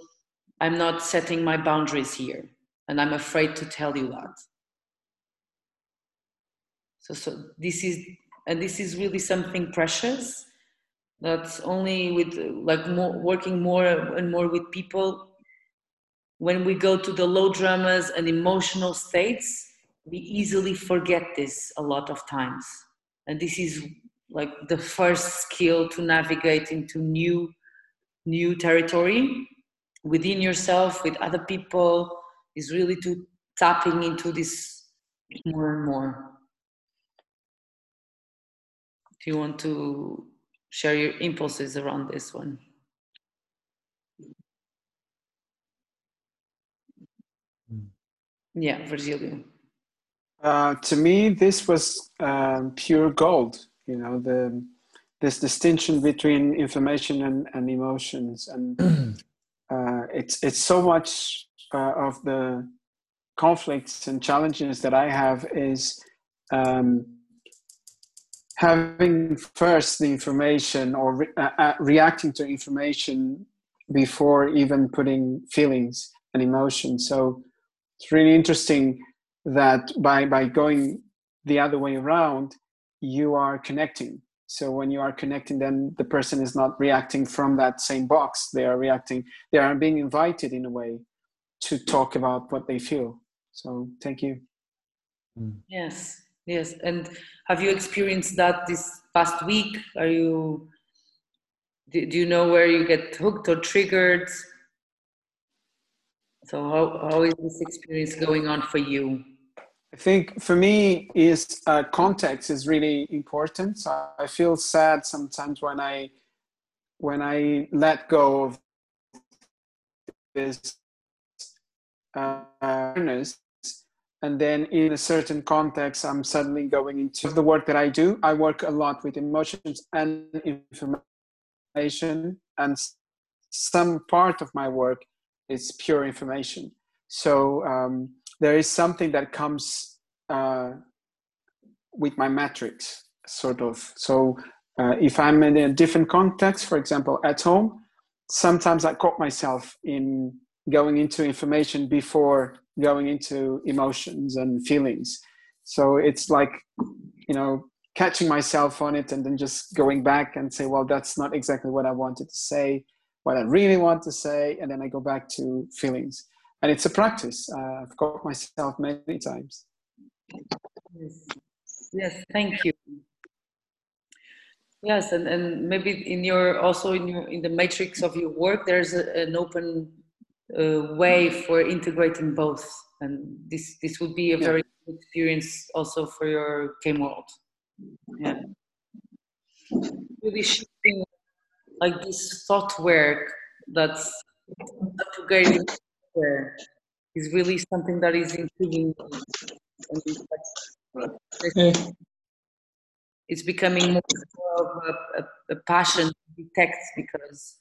I'm not setting my boundaries here. And I'm afraid to tell you that. So, so this is, and this is really something precious. That's only with like more, working more and more with people. When we go to the low dramas and emotional states, we easily forget this a lot of times. And this is like the first skill to navigate into new, new territory within yourself, with other people, is really to tapping into this more and more. Do you want to share your impulses around this one? Yeah, Virgilio. Uh, to me, this was um, pure gold. You know, the this distinction between information and, and emotions, and uh, it's it's so much uh, of the conflicts and challenges that I have is um, having first the information or re uh, reacting to information before even putting feelings and emotions. So it's really interesting that by, by going the other way around, you are connecting. So when you are connecting, then the person is not reacting from that same box. They are reacting, they are being invited in a way to talk about what they feel. So thank you. Yes, yes. And have you experienced that this past week? Are you, do, do you know where you get hooked or triggered? So how, how is this experience going on for you? I think for me is uh, context is really important. So I feel sad sometimes when I when I let go of this uh, awareness, and then in a certain context, I'm suddenly going into the work that I do. I work a lot with emotions and information, and some part of my work is pure information. So um, there is something that comes uh, with my matrix, sort of. So uh, if I'm in a different context, for example, at home, sometimes I caught myself in going into information before going into emotions and feelings. So it's like, you know, catching myself on it and then just going back and say, well, that's not exactly what I wanted to say, what I really want to say, and then I go back to feelings. And it's a practice. Uh, I've caught myself many times. Yes, yes, thank you. Yes, and, and maybe in your, also in, your, in the matrix of your work, there's a, an open uh, way for integrating both. And this, this would be a yeah. very good experience also for your game world. Yeah. Really shifting like this thought work that's integrating is really something that is intriguing. It's becoming more of a, a, a passion to detect, because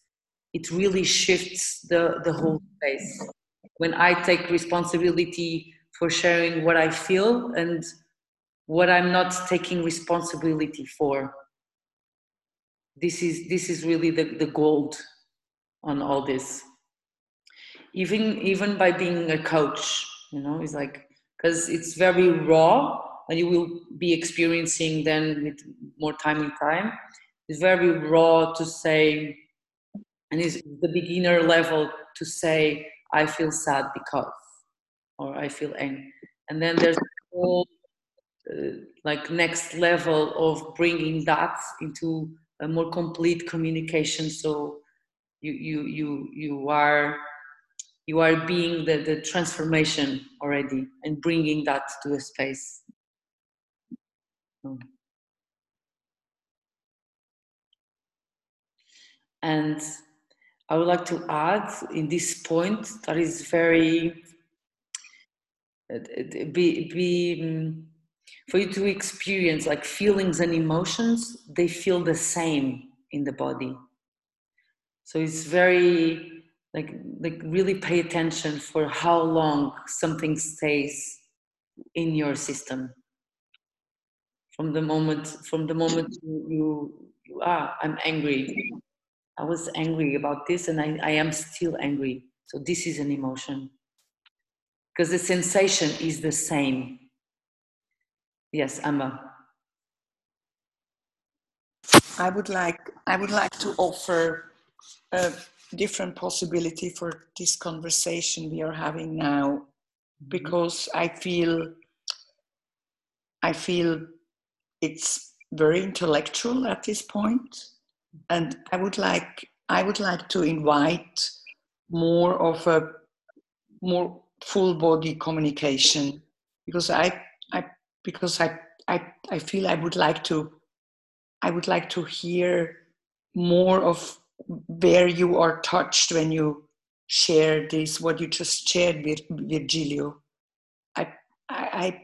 it really shifts the, the whole space. When I take responsibility for sharing what I feel and what I'm not taking responsibility for. This is, this is really the, the gold on all this. Even, even by being a coach, you know, it's like, because it's very raw, and you will be experiencing then with more time in time. It's very raw to say, and it's the beginner level to say, I feel sad because, or I feel angry. And then there's all uh, like next level of bringing that into a more complete communication. So you, you, you, you are, you are being the, the transformation already and bringing that to a space. And I would like to add in this point that is very, be, be, for you to experience like feelings and emotions, they feel the same in the body. So it's very, like, like really pay attention for how long something stays in your system. From the moment, from the moment you, you ah, I'm angry. I was angry about this, and I, I am still angry. So this is an emotion, because the sensation is the same. Yes, Amma. I would like, I would like to offer a different possibility for this conversation we are having now, because I feel, I feel it's very intellectual at this point. And I would like, I would like to invite more of a more full body communication, because I, I, because I, I, I feel I would like to, I would like to hear more of where you are touched when you share this, what you just shared with Virgilio. I, I,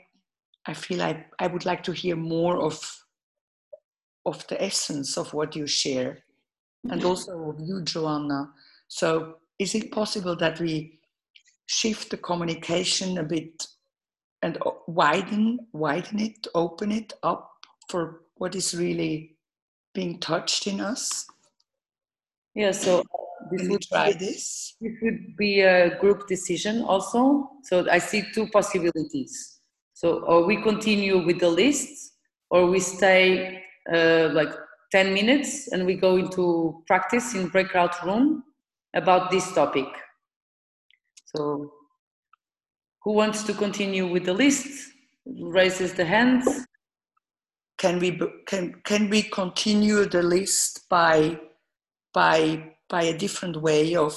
I feel I, I would like to hear more of, of the essence of what you share, and also of you, Joanna. So is it possible that we shift the communication a bit and widen, widen it, open it up for what is really being touched in us? Yeah, so this would, try be, this? This would be a group decision also. So I see two possibilities. So or we continue with the list, or we stay Uh, like ten minutes and we go into practice in breakout room about this topic. So who wants to continue with the list? Raises the hands. Can we, can, can we continue the list by, by, by a different way of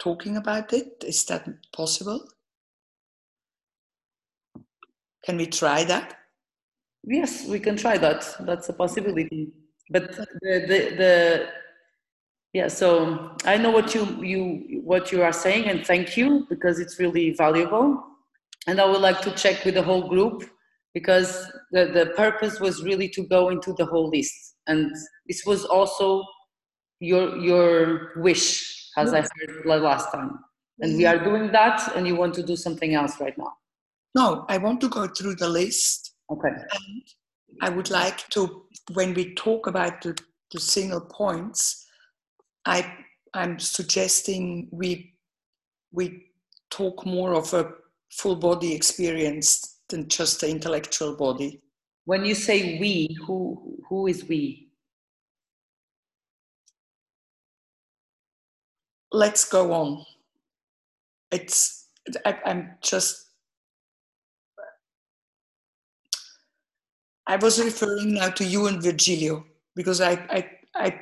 talking about it? Is that possible? Can we try that? Yes, we can try that. That's a possibility. But the, the, the, yeah, so I know what you, you, what you are saying, and thank you, because it's really valuable. And I would like to check with the whole group, because the, the purpose was really to go into the whole list. And this was also your, your wish, as I heard last time. And we are doing that, and you want to do something else right now. No, I want to go through the list. Okay. And I would like to, when we talk about the, the single points, I, I'm suggesting we, we talk more of a full body experience than just the intellectual body. When you say we, who, who is we? Let's go on. It's, I, I'm just, I was referring now to you and Virgilio, because I, I, I,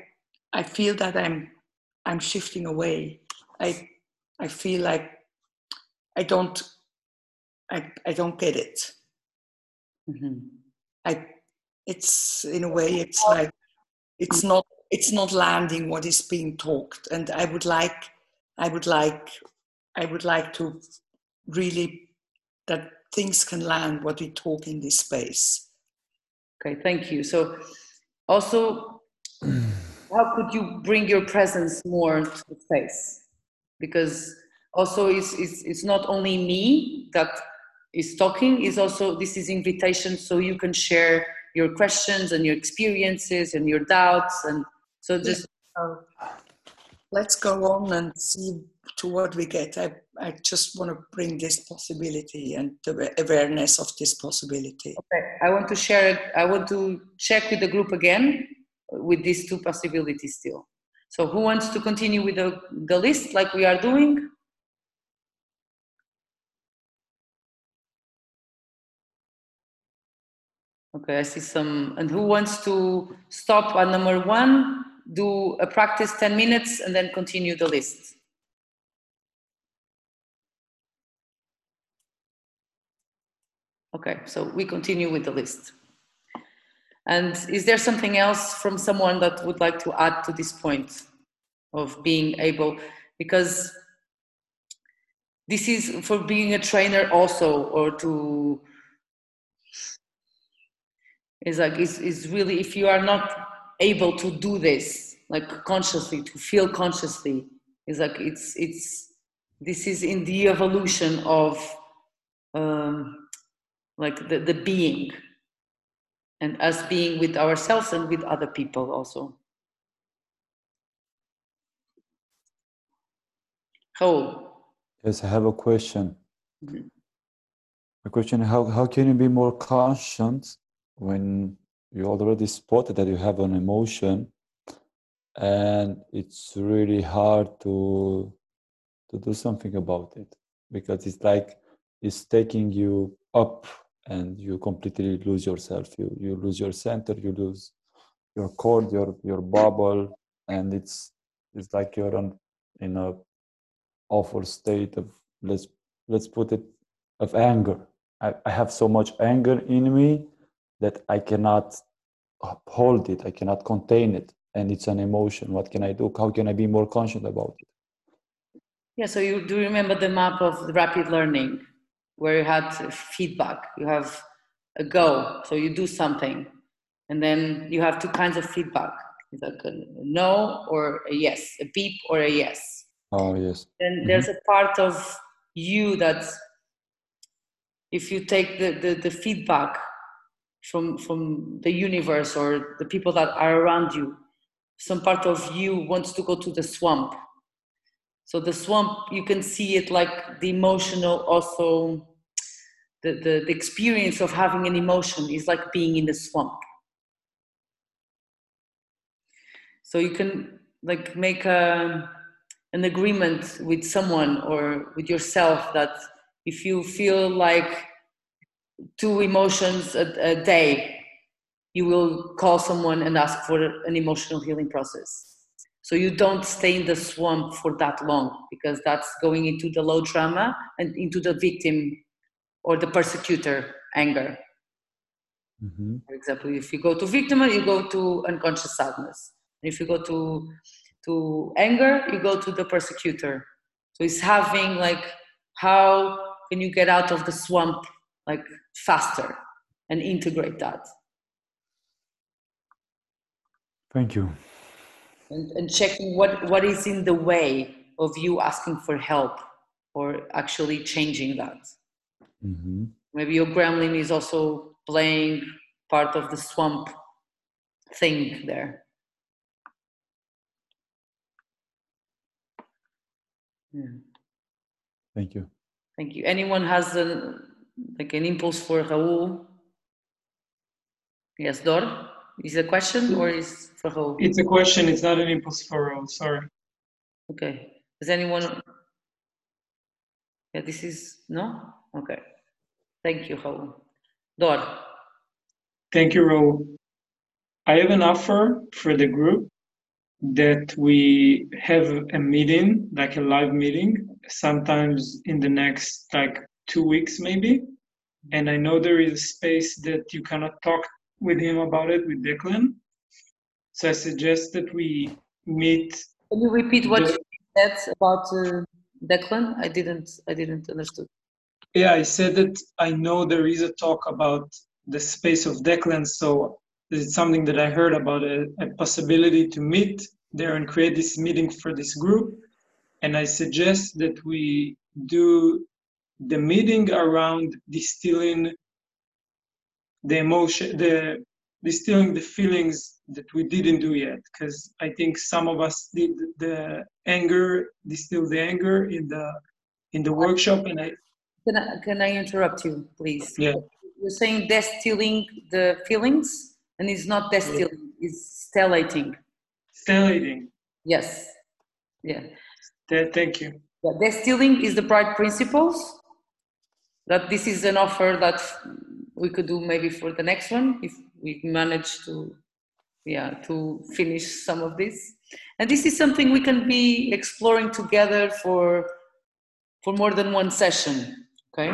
I feel that I'm, I'm shifting away. I, I feel like I don't, I, I don't get it. Mm-hmm. I, it's in a way, it's like, it's not, it's not landing what is being talked. And I would like, I would like, I would like to really that things can land, what we talk in this space. Okay, thank you. So also, how could you bring your presence more to the space? Because also it's, it's, it's not only me that is talking, it's also, this is invitation, so you can share your questions and your experiences and your doubts. And so just... Uh, let's go on and see to what we get. I, I just want to bring this possibility and the awareness of this possibility. Okay, I want to share it. I want to check with the group again with these two possibilities still. So who wants to continue with the, the list like we are doing? Okay, I see some. And who wants to stop at number one, do a practice ten minutes, and then continue the list? Okay, so we continue with the list. And is there something else from someone that would like to add to this point of being able, because this is for being a trainer also, or to, it's like, it's, it's really, if you are not able to do this, like consciously, to feel consciously, it's like, it's, it's, this is in the evolution of um, like the, the being, and us being with ourselves and with other people also. Raul. Yes, I have a question. Mm-hmm. A question, how, how can you be more conscious when you already spotted that you have an emotion and it's really hard to, to do something about it, because it's like, it's taking you up and you completely lose yourself. You, you lose your center, you lose your cord, your, your bubble, and it's, it's like you're on, in a awful state of, let's, let's put it, of anger. I, I have so much anger in me that I cannot hold it, I cannot contain it, and it's an emotion. What can I do? How can I be more conscious about it? Yeah, so you do remember the map of the rapid learning, where you had feedback, you have a go, so you do something, and then you have two kinds of feedback. It's like a no or a yes, a beep or a yes. Oh, yes. And mm-hmm. there's a part of you that, if you take the, the, the feedback from, from the universe or the people that are around you, some part of you wants to go to the swamp. So the swamp, you can see it like the emotional, also the, the, the experience of having an emotion is like being in the swamp. So you can like make a, an agreement with someone or with yourself that if you feel like two emotions a, a day, you will call someone and ask for an emotional healing process. So you don't stay in the swamp for that long, because that's going into the low trauma and into the victim or the persecutor anger. Mm-hmm. For example, if you go to victim, you go to unconscious sadness. If you go to, to anger, you go to the persecutor. So it's having like, how can you get out of the swamp like faster and integrate that? Thank you. And, and checking what, what is in the way of you asking for help or actually changing that. Mm-hmm. Maybe your gremlin is also playing part of the swamp thing there. Yeah. Thank you. Thank you. Anyone has a, like an impulse for Raul? Yes, Dor? Is it a question or is for Raul? It's a question, it's not an impulse for Raul, sorry. Okay. Does anyone? Yeah, this is, no? Okay. Thank you, Raul. Dor. Thank you, Raul. I have an offer for the group that we have a meeting, like a live meeting, sometimes in the next like two weeks maybe. And I know there is a space that you cannot talk with him about it, with Declan. So I suggest that we meet. Can you repeat what the, you said about uh, Declan? I didn't, I didn't understood. Yeah, I said that I know there is a talk about the space of Declan, so it's something that I heard about a, a possibility to meet there and create this meeting for this group. And I suggest that we do the meeting around distilling the emotion, the distilling the feelings that we didn't do yet, because I think some of us did the anger, distill the anger in the in the workshop, and I. Can I, can I interrupt you, please? Yeah. You're saying destilling the feelings, and it's not destilling, it's stellating. Stellating. Yes. Yeah. Th- thank you. Yeah. Destilling is the pride principles. That this is an offer that we could do maybe for the next one, if we manage to, yeah, to finish some of this. And this is something we can be exploring together for, for more than one session. Okay,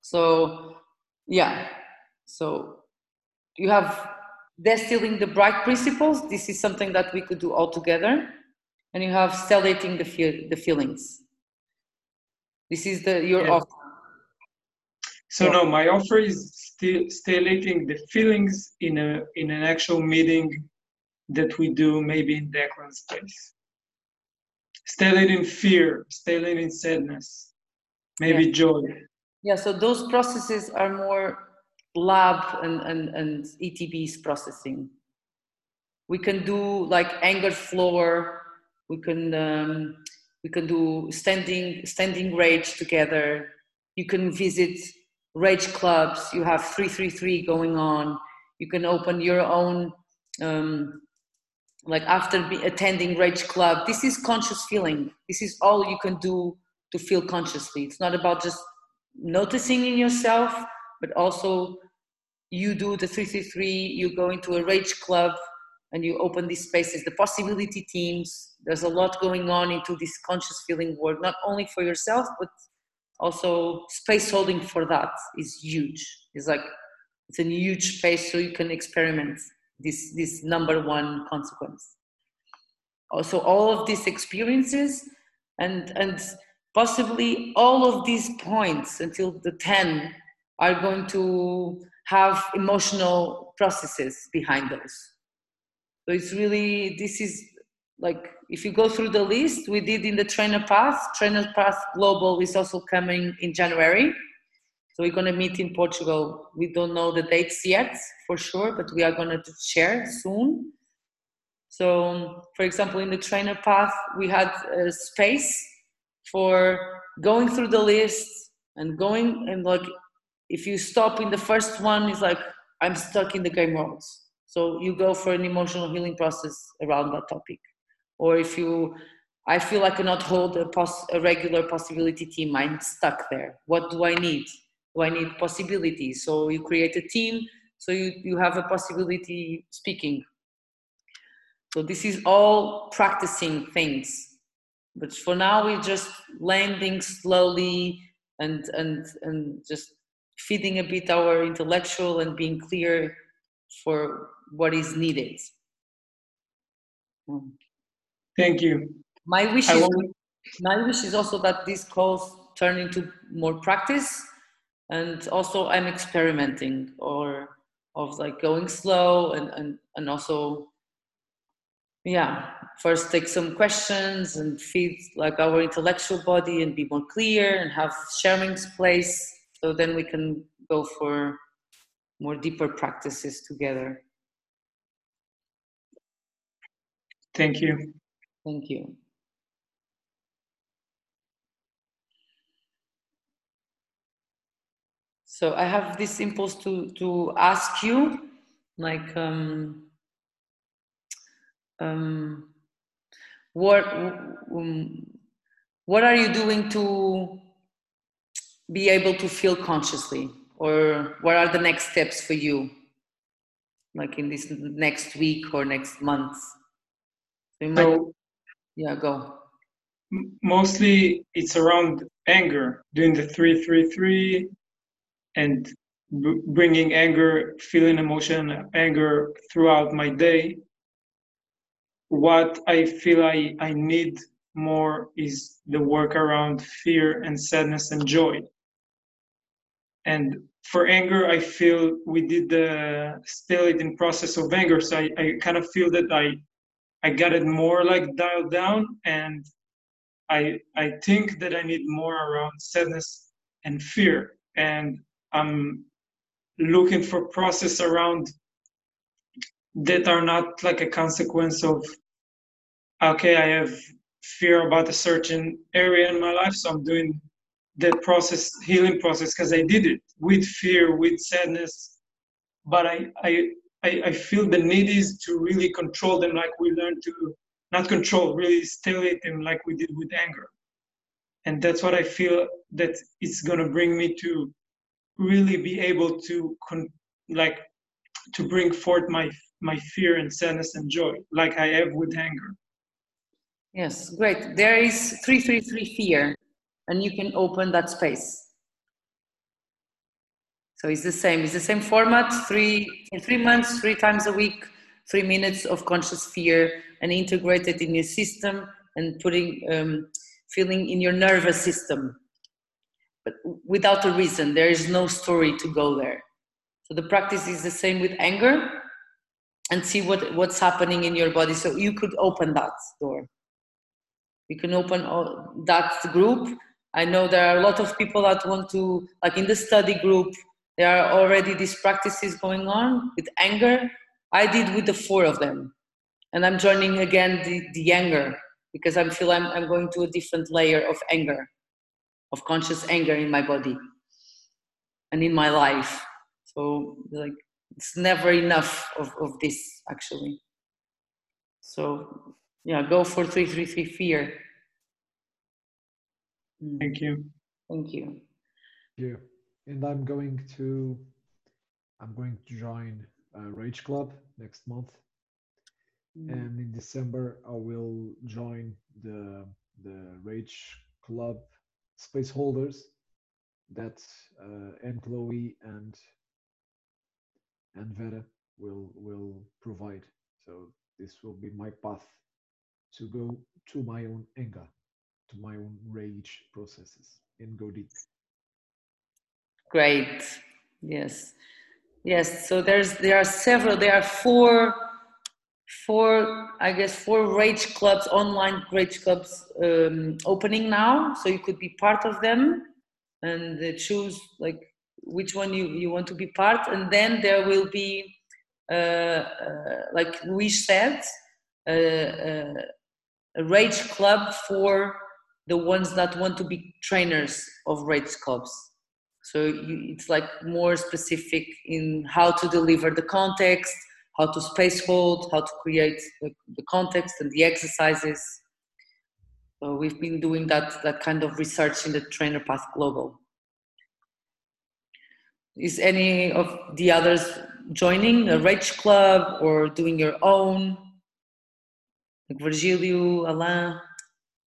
so yeah, so you have destilling the bright principles. This is something that we could do all together, and you have stellating the feel, the feelings. This is the your yeah. offer. So yeah. no, my offer is still stellating the feelings in a in an actual meeting that we do maybe in Declan space. Stellating fear, stellating sadness. Maybe yeah. joy. Yeah, so those processes are more lab and, and, and E T B's processing. We can do like anger floor. We can um, we can do standing standing rage together. You can visit rage clubs. You have three three three going on. You can open your own um, like after be attending rage club. This is conscious feeling. This is all you can do to feel consciously. It's not about just noticing in yourself, but also you do the three three three, you go into a rage club and you open these spaces, the possibility teams. There's a lot going on into this conscious feeling work, not only for yourself, but also space holding for that is huge. It's like, it's a huge space so you can experiment this, this number one consequence. Also all of these experiences and, and, possibly all of these points until the ten are going to have emotional processes behind those. So it's really, this is like, if you go through the list we did in the Trainer Path, Trainer Path Global is also coming in January. So we're gonna meet in Portugal. We don't know the dates yet for sure, but we are gonna share soon. So for example, in the Trainer Path, we had a space for going through the list and going and like, if you stop in the first one, it's like, I'm stuck in the game world. So you go for an emotional healing process around that topic. Or if you, I feel I cannot hold a, pos- a regular possibility team, I'm stuck there. What do I need? Do I need possibility? So you create a team, so you, you have a possibility speaking. So this is all practicing things. But for now, we're just landing slowly and and and just feeding a bit our intellectual and being clear for what is needed. Thank you. My wish, is, my wish is also that these calls turn into more practice, and also I'm experimenting or of like going slow and and, and also. Yeah, first take some questions and feed like our intellectual body and be more clear and have sharing space. So then we can go for more deeper practices together. Thank you. Thank you. So I have this impulse to, to ask you like, um, Um, what um, what are you doing to be able to feel consciously, or what are the next steps for you, like in this next week or next month? So, might, so yeah, go. Mostly, it's around anger, doing the three three three, and b- bringing anger, feeling emotion, anger throughout my day. What I feel I, I need more is the work around fear and sadness and joy. And for anger, I feel we did the still it in process of anger. So I, I kind of feel that I I got it more like dialed down, and I I think that I need more around sadness and fear. And I'm looking for process around that are not like a consequence of, okay, I have fear about a certain area in my life, so I'm doing that process, healing process, because I did it with fear, with sadness. But I, I, I feel the need is to really control them, like we learned to not control, really still it, and like we did with anger. And that's what I feel that it's gonna bring me to really be able to con like to bring forth my my fear and sadness and joy, like I have with anger. Yes, great. There is three, three, three fear. And you can open that space. So it's the same, it's the same format, three, in three months, three times a week, three minutes of conscious fear, and integrate it in your system and putting, um, feeling in your nervous system, but without a reason. There is no story to go there. So the practice is the same with anger, and see what, what's happening in your body. So you could open that door. You can open all, that group. I know there are a lot of people that want to, like in the study group, there are already these practices going on with anger. I did with the four of them. And I'm joining again the, the anger, because I feel I'm, I'm going to a different layer of anger, of conscious anger in my body and in my life. So like, it's never enough of, of this, actually. So yeah, go for three, three, three fear. Thank you. Thank you. Yeah, and I'm going to, I'm going to join uh, Rage Club next month, mm. and in December I will join the the Rage Club Spaceholders. That uh, and Chloe and and Vera will will provide. So this will be my path to go to my own anger, to my own rage processes, and go deep. Great. Yes. Yes. So there's, there are several, there are four, four, I guess, four rage clubs, online rage clubs um, opening now. So you could be part of them and choose like which one you, you want to be part. And then there will be, uh, uh, like Luis said, uh, uh, a rage club for the ones that want to be trainers of rage clubs. So you, it's like more specific in how to deliver the context, how to space hold, how to create the, the context and the exercises. So we've been doing that, that kind of research in the Trainer Path Global. Is any of the others joining a rage club or doing your own? Like Virgilio, Alain. I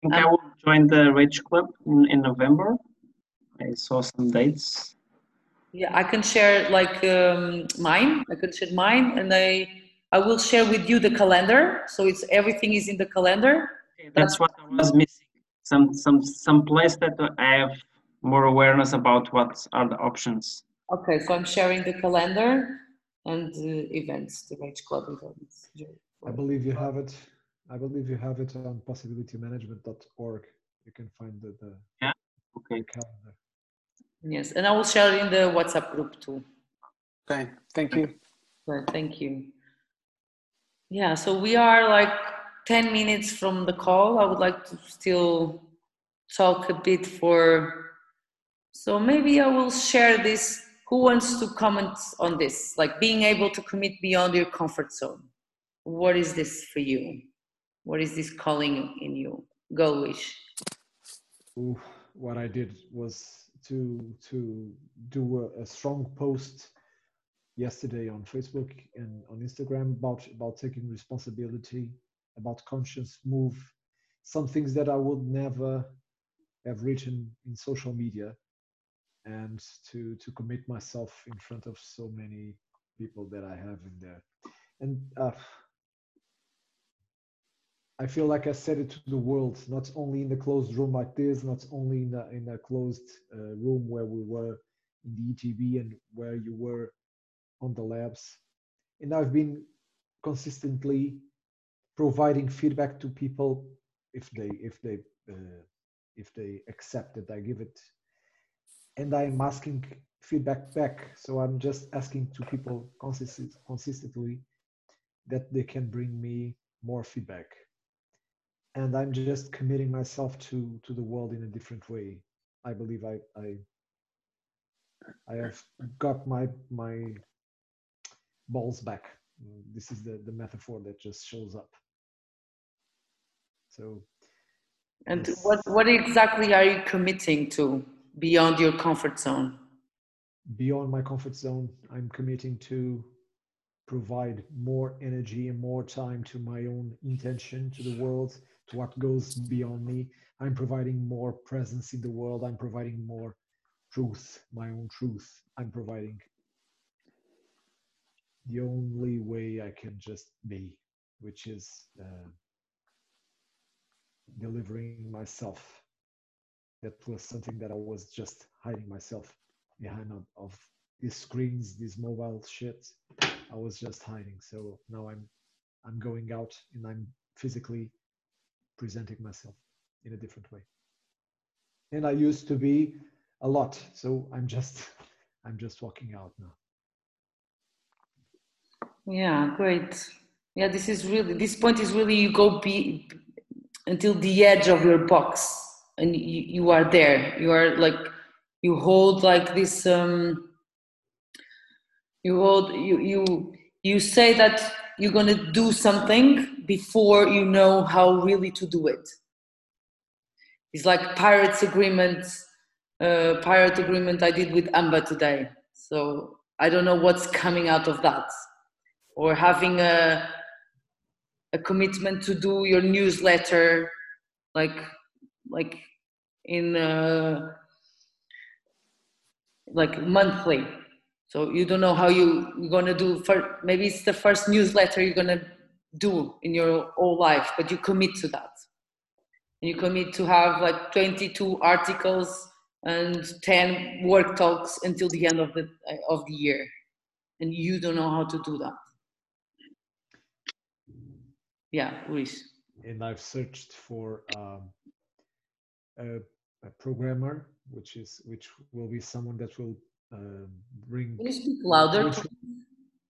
think I will join the Rage Club in, in November. I saw some dates. Yeah, I can share like um, mine. I can share mine, and I I will share with you the calendar. So it's everything is in the calendar. Okay, that's, that's what I was missing. Some some some place that I have more awareness about what are the options. Okay, so I'm sharing the calendar and uh, events, the Rage Club events. I believe you have it. I believe you have it on possibility management dot org. You can find the, the, yeah. Okay. the calendar. Yes, and I will share it in the WhatsApp group too. Okay, thank you. Well, thank you. Yeah, so we are like ten minutes from the call. I would like to still talk a bit for, so maybe I will share this. Who wants to comment on this? Like being able to commit beyond your comfort zone. What is this for you? What is this calling in you? Go, Wish. Ooh, what I did was to to do a, a strong post yesterday on Facebook and on Instagram about about taking responsibility, about conscious move, some things that I would never have written in social media, and to to commit myself in front of so many people that I have in there, and. Uh, I feel like I said it to the world, not only in the closed room like this, not only in a, in a closed uh, room where we were in the A T B and where you were on the labs. And I've been consistently providing feedback to people if they if they uh, if they accept it, I give it, and I'm asking feedback back. So I'm just asking to people consist consistently that they can bring me more feedback, and I'm just committing myself to to the world in a different way. I believe I I, I have got my my balls back. This is the the metaphor that just shows up. So. And what, what exactly are you committing to beyond your comfort zone? Beyond my comfort zone, I'm committing to provide more energy and more time to my own intention, to the world, to what goes beyond me. I'm providing more presence in the world. I'm providing more truth, my own truth. I'm providing the only way I can just be, which is... Uh, delivering myself. That was something that I was just hiding myself behind of, of these screens, these mobile shit. I was just hiding. So now I'm I'm going out and I'm physically presenting myself in a different way. And I used to be a lot. So I'm just I'm just walking out now. Yeah, great. Yeah, this is really this point is really you go be until the edge of your box, and you, you are there. You are like, you hold like this, um, you hold, you, you, you say that you're going to do something before you know how really to do it. It's like pirate's agreement, uh, pirate agreement I did with Amba today. So I don't know what's coming out of that, or having a, a commitment to do your newsletter, like, like in, uh, like monthly. So you don't know how you, you're gonna do. For maybe it's the first newsletter you're gonna do in your whole life, but you commit to that. And you commit to have like twenty-two articles and ten work talks until the end of the of the year, and you don't know how to do that. Yeah, Luis. And I've searched for um, a, a programmer, which is which will be someone that will uh, bring. Can you speak louder?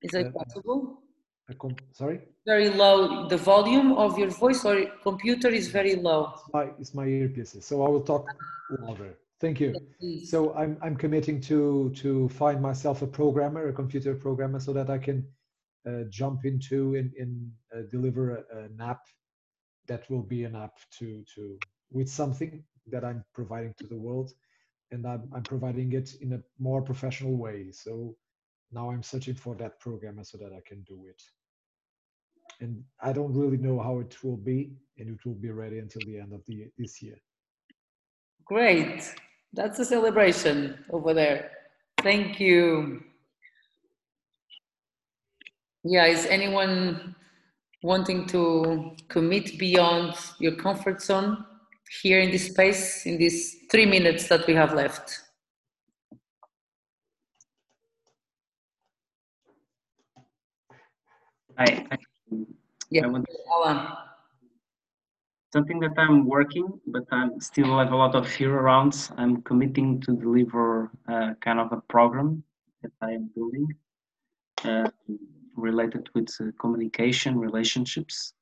Is that uh, possible? A comp sorry. Very low. The volume of your voice or computer is very low. It's my, it's my earpieces, so I will talk louder. Thank you. Yes, so I'm I'm committing to to find myself a programmer, a computer programmer, so that I can. Uh, jump into and, and uh, deliver a, an app that will be an app to to with something that I'm providing to the world, and I'm, I'm providing it in a more professional way. So now I'm searching for that programmer so that I can do it, and I don't really know how it will be, and it will be ready until the end of the this year. Great, that's a celebration over there. Thank you. Yeah, is anyone wanting to commit beyond your comfort zone here in this space, in these three minutes that we have left? I, I, yeah, I want to, something that I'm working, but I'm still have a lot of fear around. I'm committing to deliver uh, kind of a program that I am building. Uh, related with uh, communication, relationships,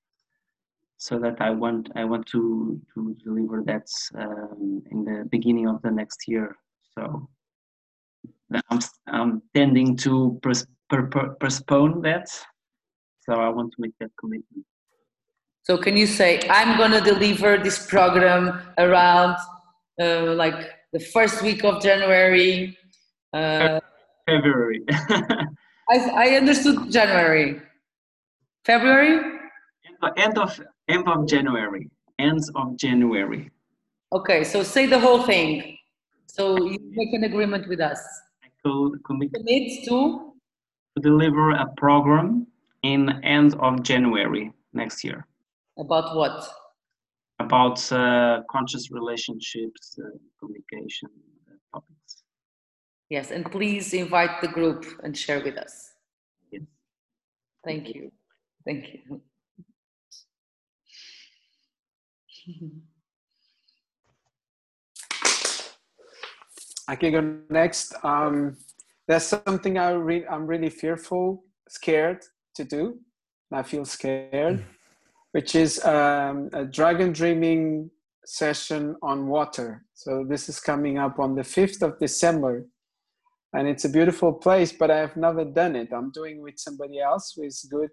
so that I want I want to, to deliver that um, in the beginning of the next year. So I'm, I'm tending to pers per per postpone that, so I want to make that commitment. So can you say, I'm going to deliver this program around uh, like the first week of January? Uh, February. I, I understood January, February? End of, end of January, ends of January. Okay, so say the whole thing. So you make an agreement with us. I could commit, commit to? To deliver a program in end of January next year. About what? About uh, conscious relationships, uh, communication uh, topics. Yes, and please invite the group and share with us. Yes. Thank you. Thank you. I can go next. Um, that's something I re I'm really fearful, scared to do. I feel scared, which is um, a dragon dreaming session on water. So this is coming up on the fifth of December. And it's a beautiful place, but I have never done it. I'm doing with somebody else who is good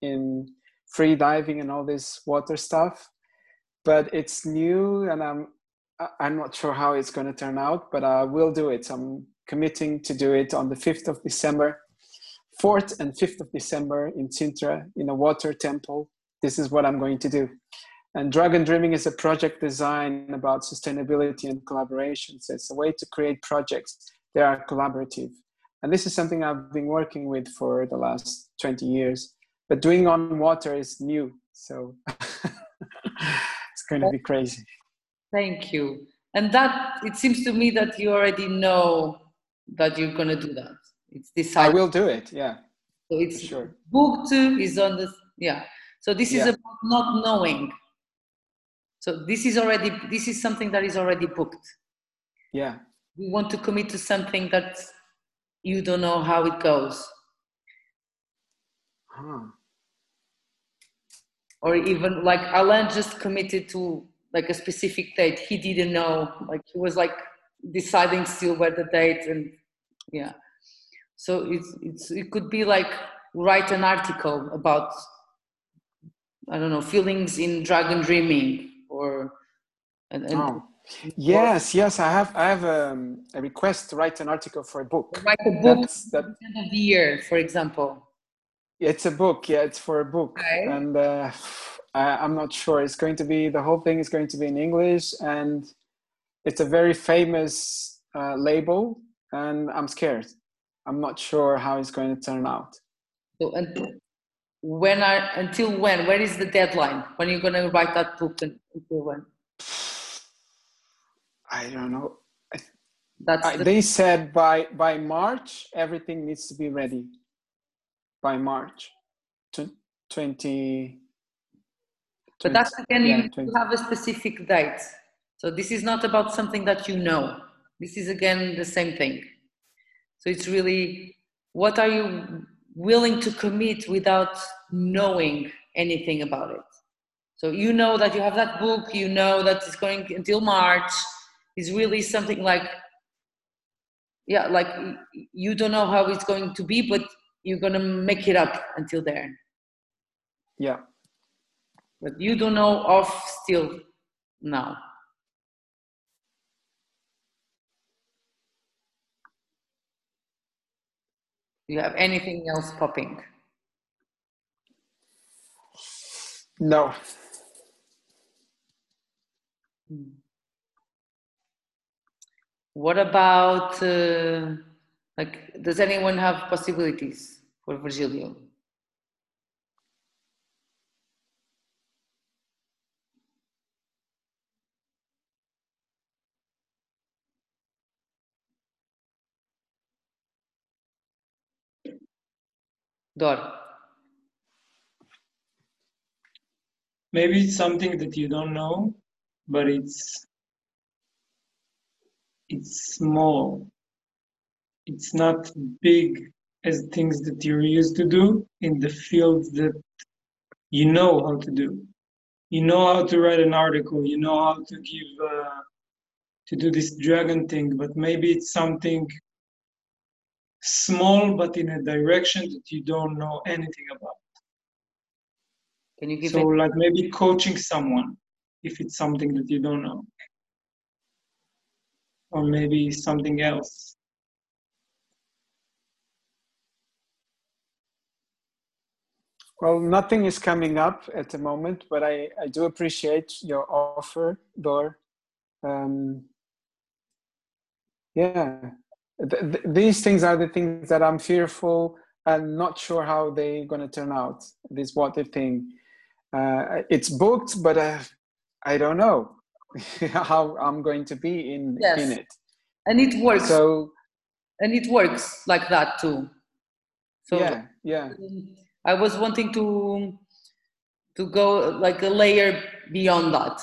in free diving and all this water stuff. But it's new and I'm, I'm not sure how it's going to turn out, but I will do it. I'm committing to do it on the fifth of December, fourth and fifth of December in Sintra, in a water temple. This is what I'm going to do. And Dragon Dreaming is a project design about sustainability and collaboration. So it's a way to create projects that are collaborative. And this is something I've been working with for the last twenty years, but doing on water is new. So it's going to be crazy. Thank you. And that, it seems to me that you already know that you're going to do that. It's decided. I will do it. Yeah. So it's sure. Book two is on the, yeah. So this is yeah. about not knowing. So this is already, this is something that is already booked. Yeah. You want to commit to something that you don't know how it goes. Huh. Or even like Alan just committed to like a specific date. He didn't know, like he was like deciding still where the date and yeah. So it's, it's, it could be like write an article about, I don't know, feelings in dragon dreaming or. And, and oh. Yes, yes, I have. I have um, a request to write an article for a book. Write a book. That's, that, at the end of the year, for example. It's a book. Yeah, it's for a book, okay. And uh, I, I'm not sure. It's going to be the whole thing is going to be in English, and it's a very famous uh, label, and I'm scared. I'm not sure how it's going to turn out. So, and when are until when? Where is the deadline? When you're going to write that book? And until when? I don't know. That's I, the they said by, by March, everything needs to be ready. By March twenty. But that's again, yeah, you have a specific date. So this is not about something that you know. This is again, the same thing. So it's really, what are you willing to commit without knowing anything about it? So you know that you have that book, you know that it's going until March. Is really something like, yeah, like you don't know how it's going to be, but you're going to make it up until there. Yeah. But you don't know of still now. Do you have anything else popping? No. Hmm. What about, uh, like, does anyone have possibilities for Virgilio? Dor. Maybe it's something that you don't know, but it's It's small. It's not big as things that you're used to do in the field that you know how to do. You know how to write an article. You know how to give uh, to do this dragon thing. But maybe it's something small, but in a direction that you don't know anything about. Can you give so, like maybe coaching someone if it's something that you don't know. Or maybe something else. Well, nothing is coming up at the moment, but I, I do appreciate your offer, Dor. Um, yeah, th th these things are the things that I'm fearful and not sure how they're going to turn out, this what if thing. Uh, it's booked, but uh, I don't know. How I'm going to be in, yes. in it. And it works. So and it works like that too. So yeah, yeah. I was wanting to to go like a layer beyond that.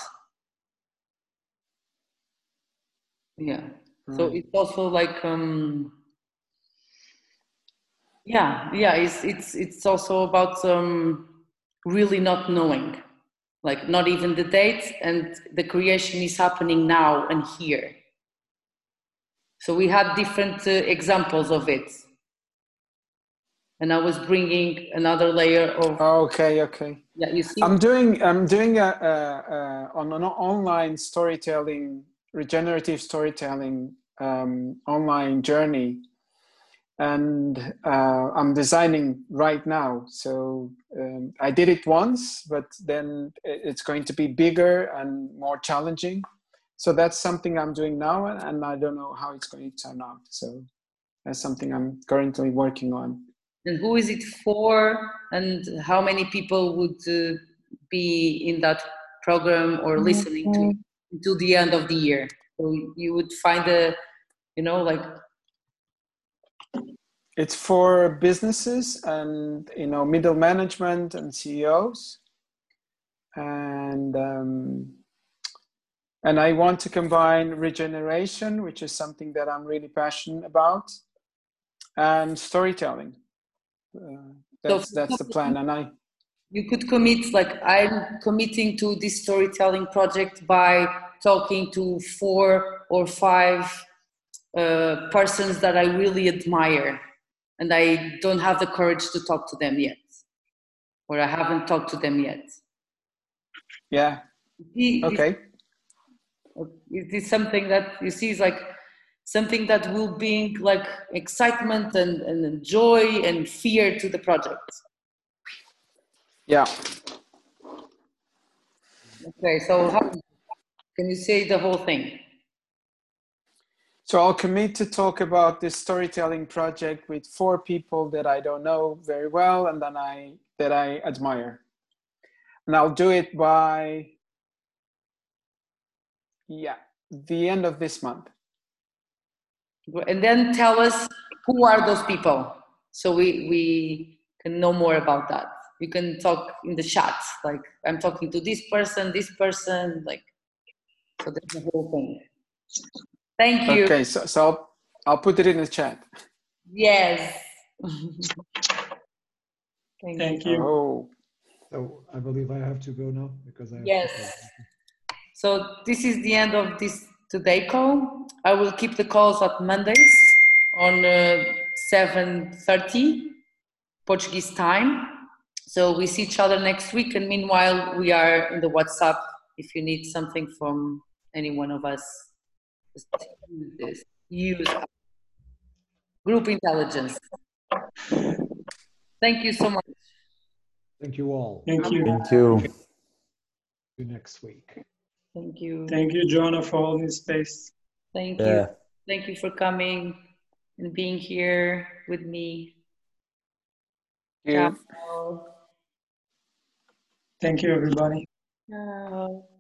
Yeah. Right. So it's also like um yeah, yeah, it's it's it's also about um really not knowing. Like not even the date, and the creation is happening now and here. So we had different uh, examples of it. And I was bringing another layer of. Okay, okay. Yeah, you see. I'm doing. I'm doing a, a, a, on an online storytelling, regenerative storytelling, um, online journey, and uh, I'm designing right now. So um, I did it once, but then it's going to be bigger and more challenging. So that's something I'm doing now, and I don't know how it's going to turn out. So that's something I'm currently working on. And who is it for, and how many people would uh, be in that program or listening okay. to until the end of the year? So you would find a, you know, like. It's for businesses and, you know, middle management and C E Os. And, um, and I want to combine regeneration, which is something that I'm really passionate about, and storytelling. Uh, that's so that's the plan, and I you could commit, like I'm committing to this storytelling project by talking to four or five uh, persons that I really admire, and I don't have the courage to talk to them yet, or I haven't talked to them yet. Yeah. Is, okay. Is this something that you see is like something that will bring like excitement and, and joy and fear to the project? Yeah. Okay, so how can you say the whole thing? So I'll commit to talk about this storytelling project with four people that I don't know very well and then I that I admire. And I'll do it by yeah, the end of this month. And then tell us who are those people, so we we can know more about that. You can talk in the chat, like I'm talking to this person, this person, like so. That's the whole thing. Thank you. Okay, so so I'll, I'll put it in the chat. Yes. Thank, Thank you. you. Oh. So I believe I have to go now because I have yes. To go. So this is the end of this. Today call. I will keep the calls at Mondays on uh, seven thirty Portuguese time. So we see each other next week. And meanwhile, we are in the WhatsApp. If you need something from any one of us, just use, use group intelligence. Thank you so much. Thank you all. Thank you. Thank you. Thank you. See you next week. Thank you. Thank you, Joanna, for all this space. Thank yeah. you. Thank you for coming and being here with me. Yeah. Ciao. Thank you, everybody. Ciao.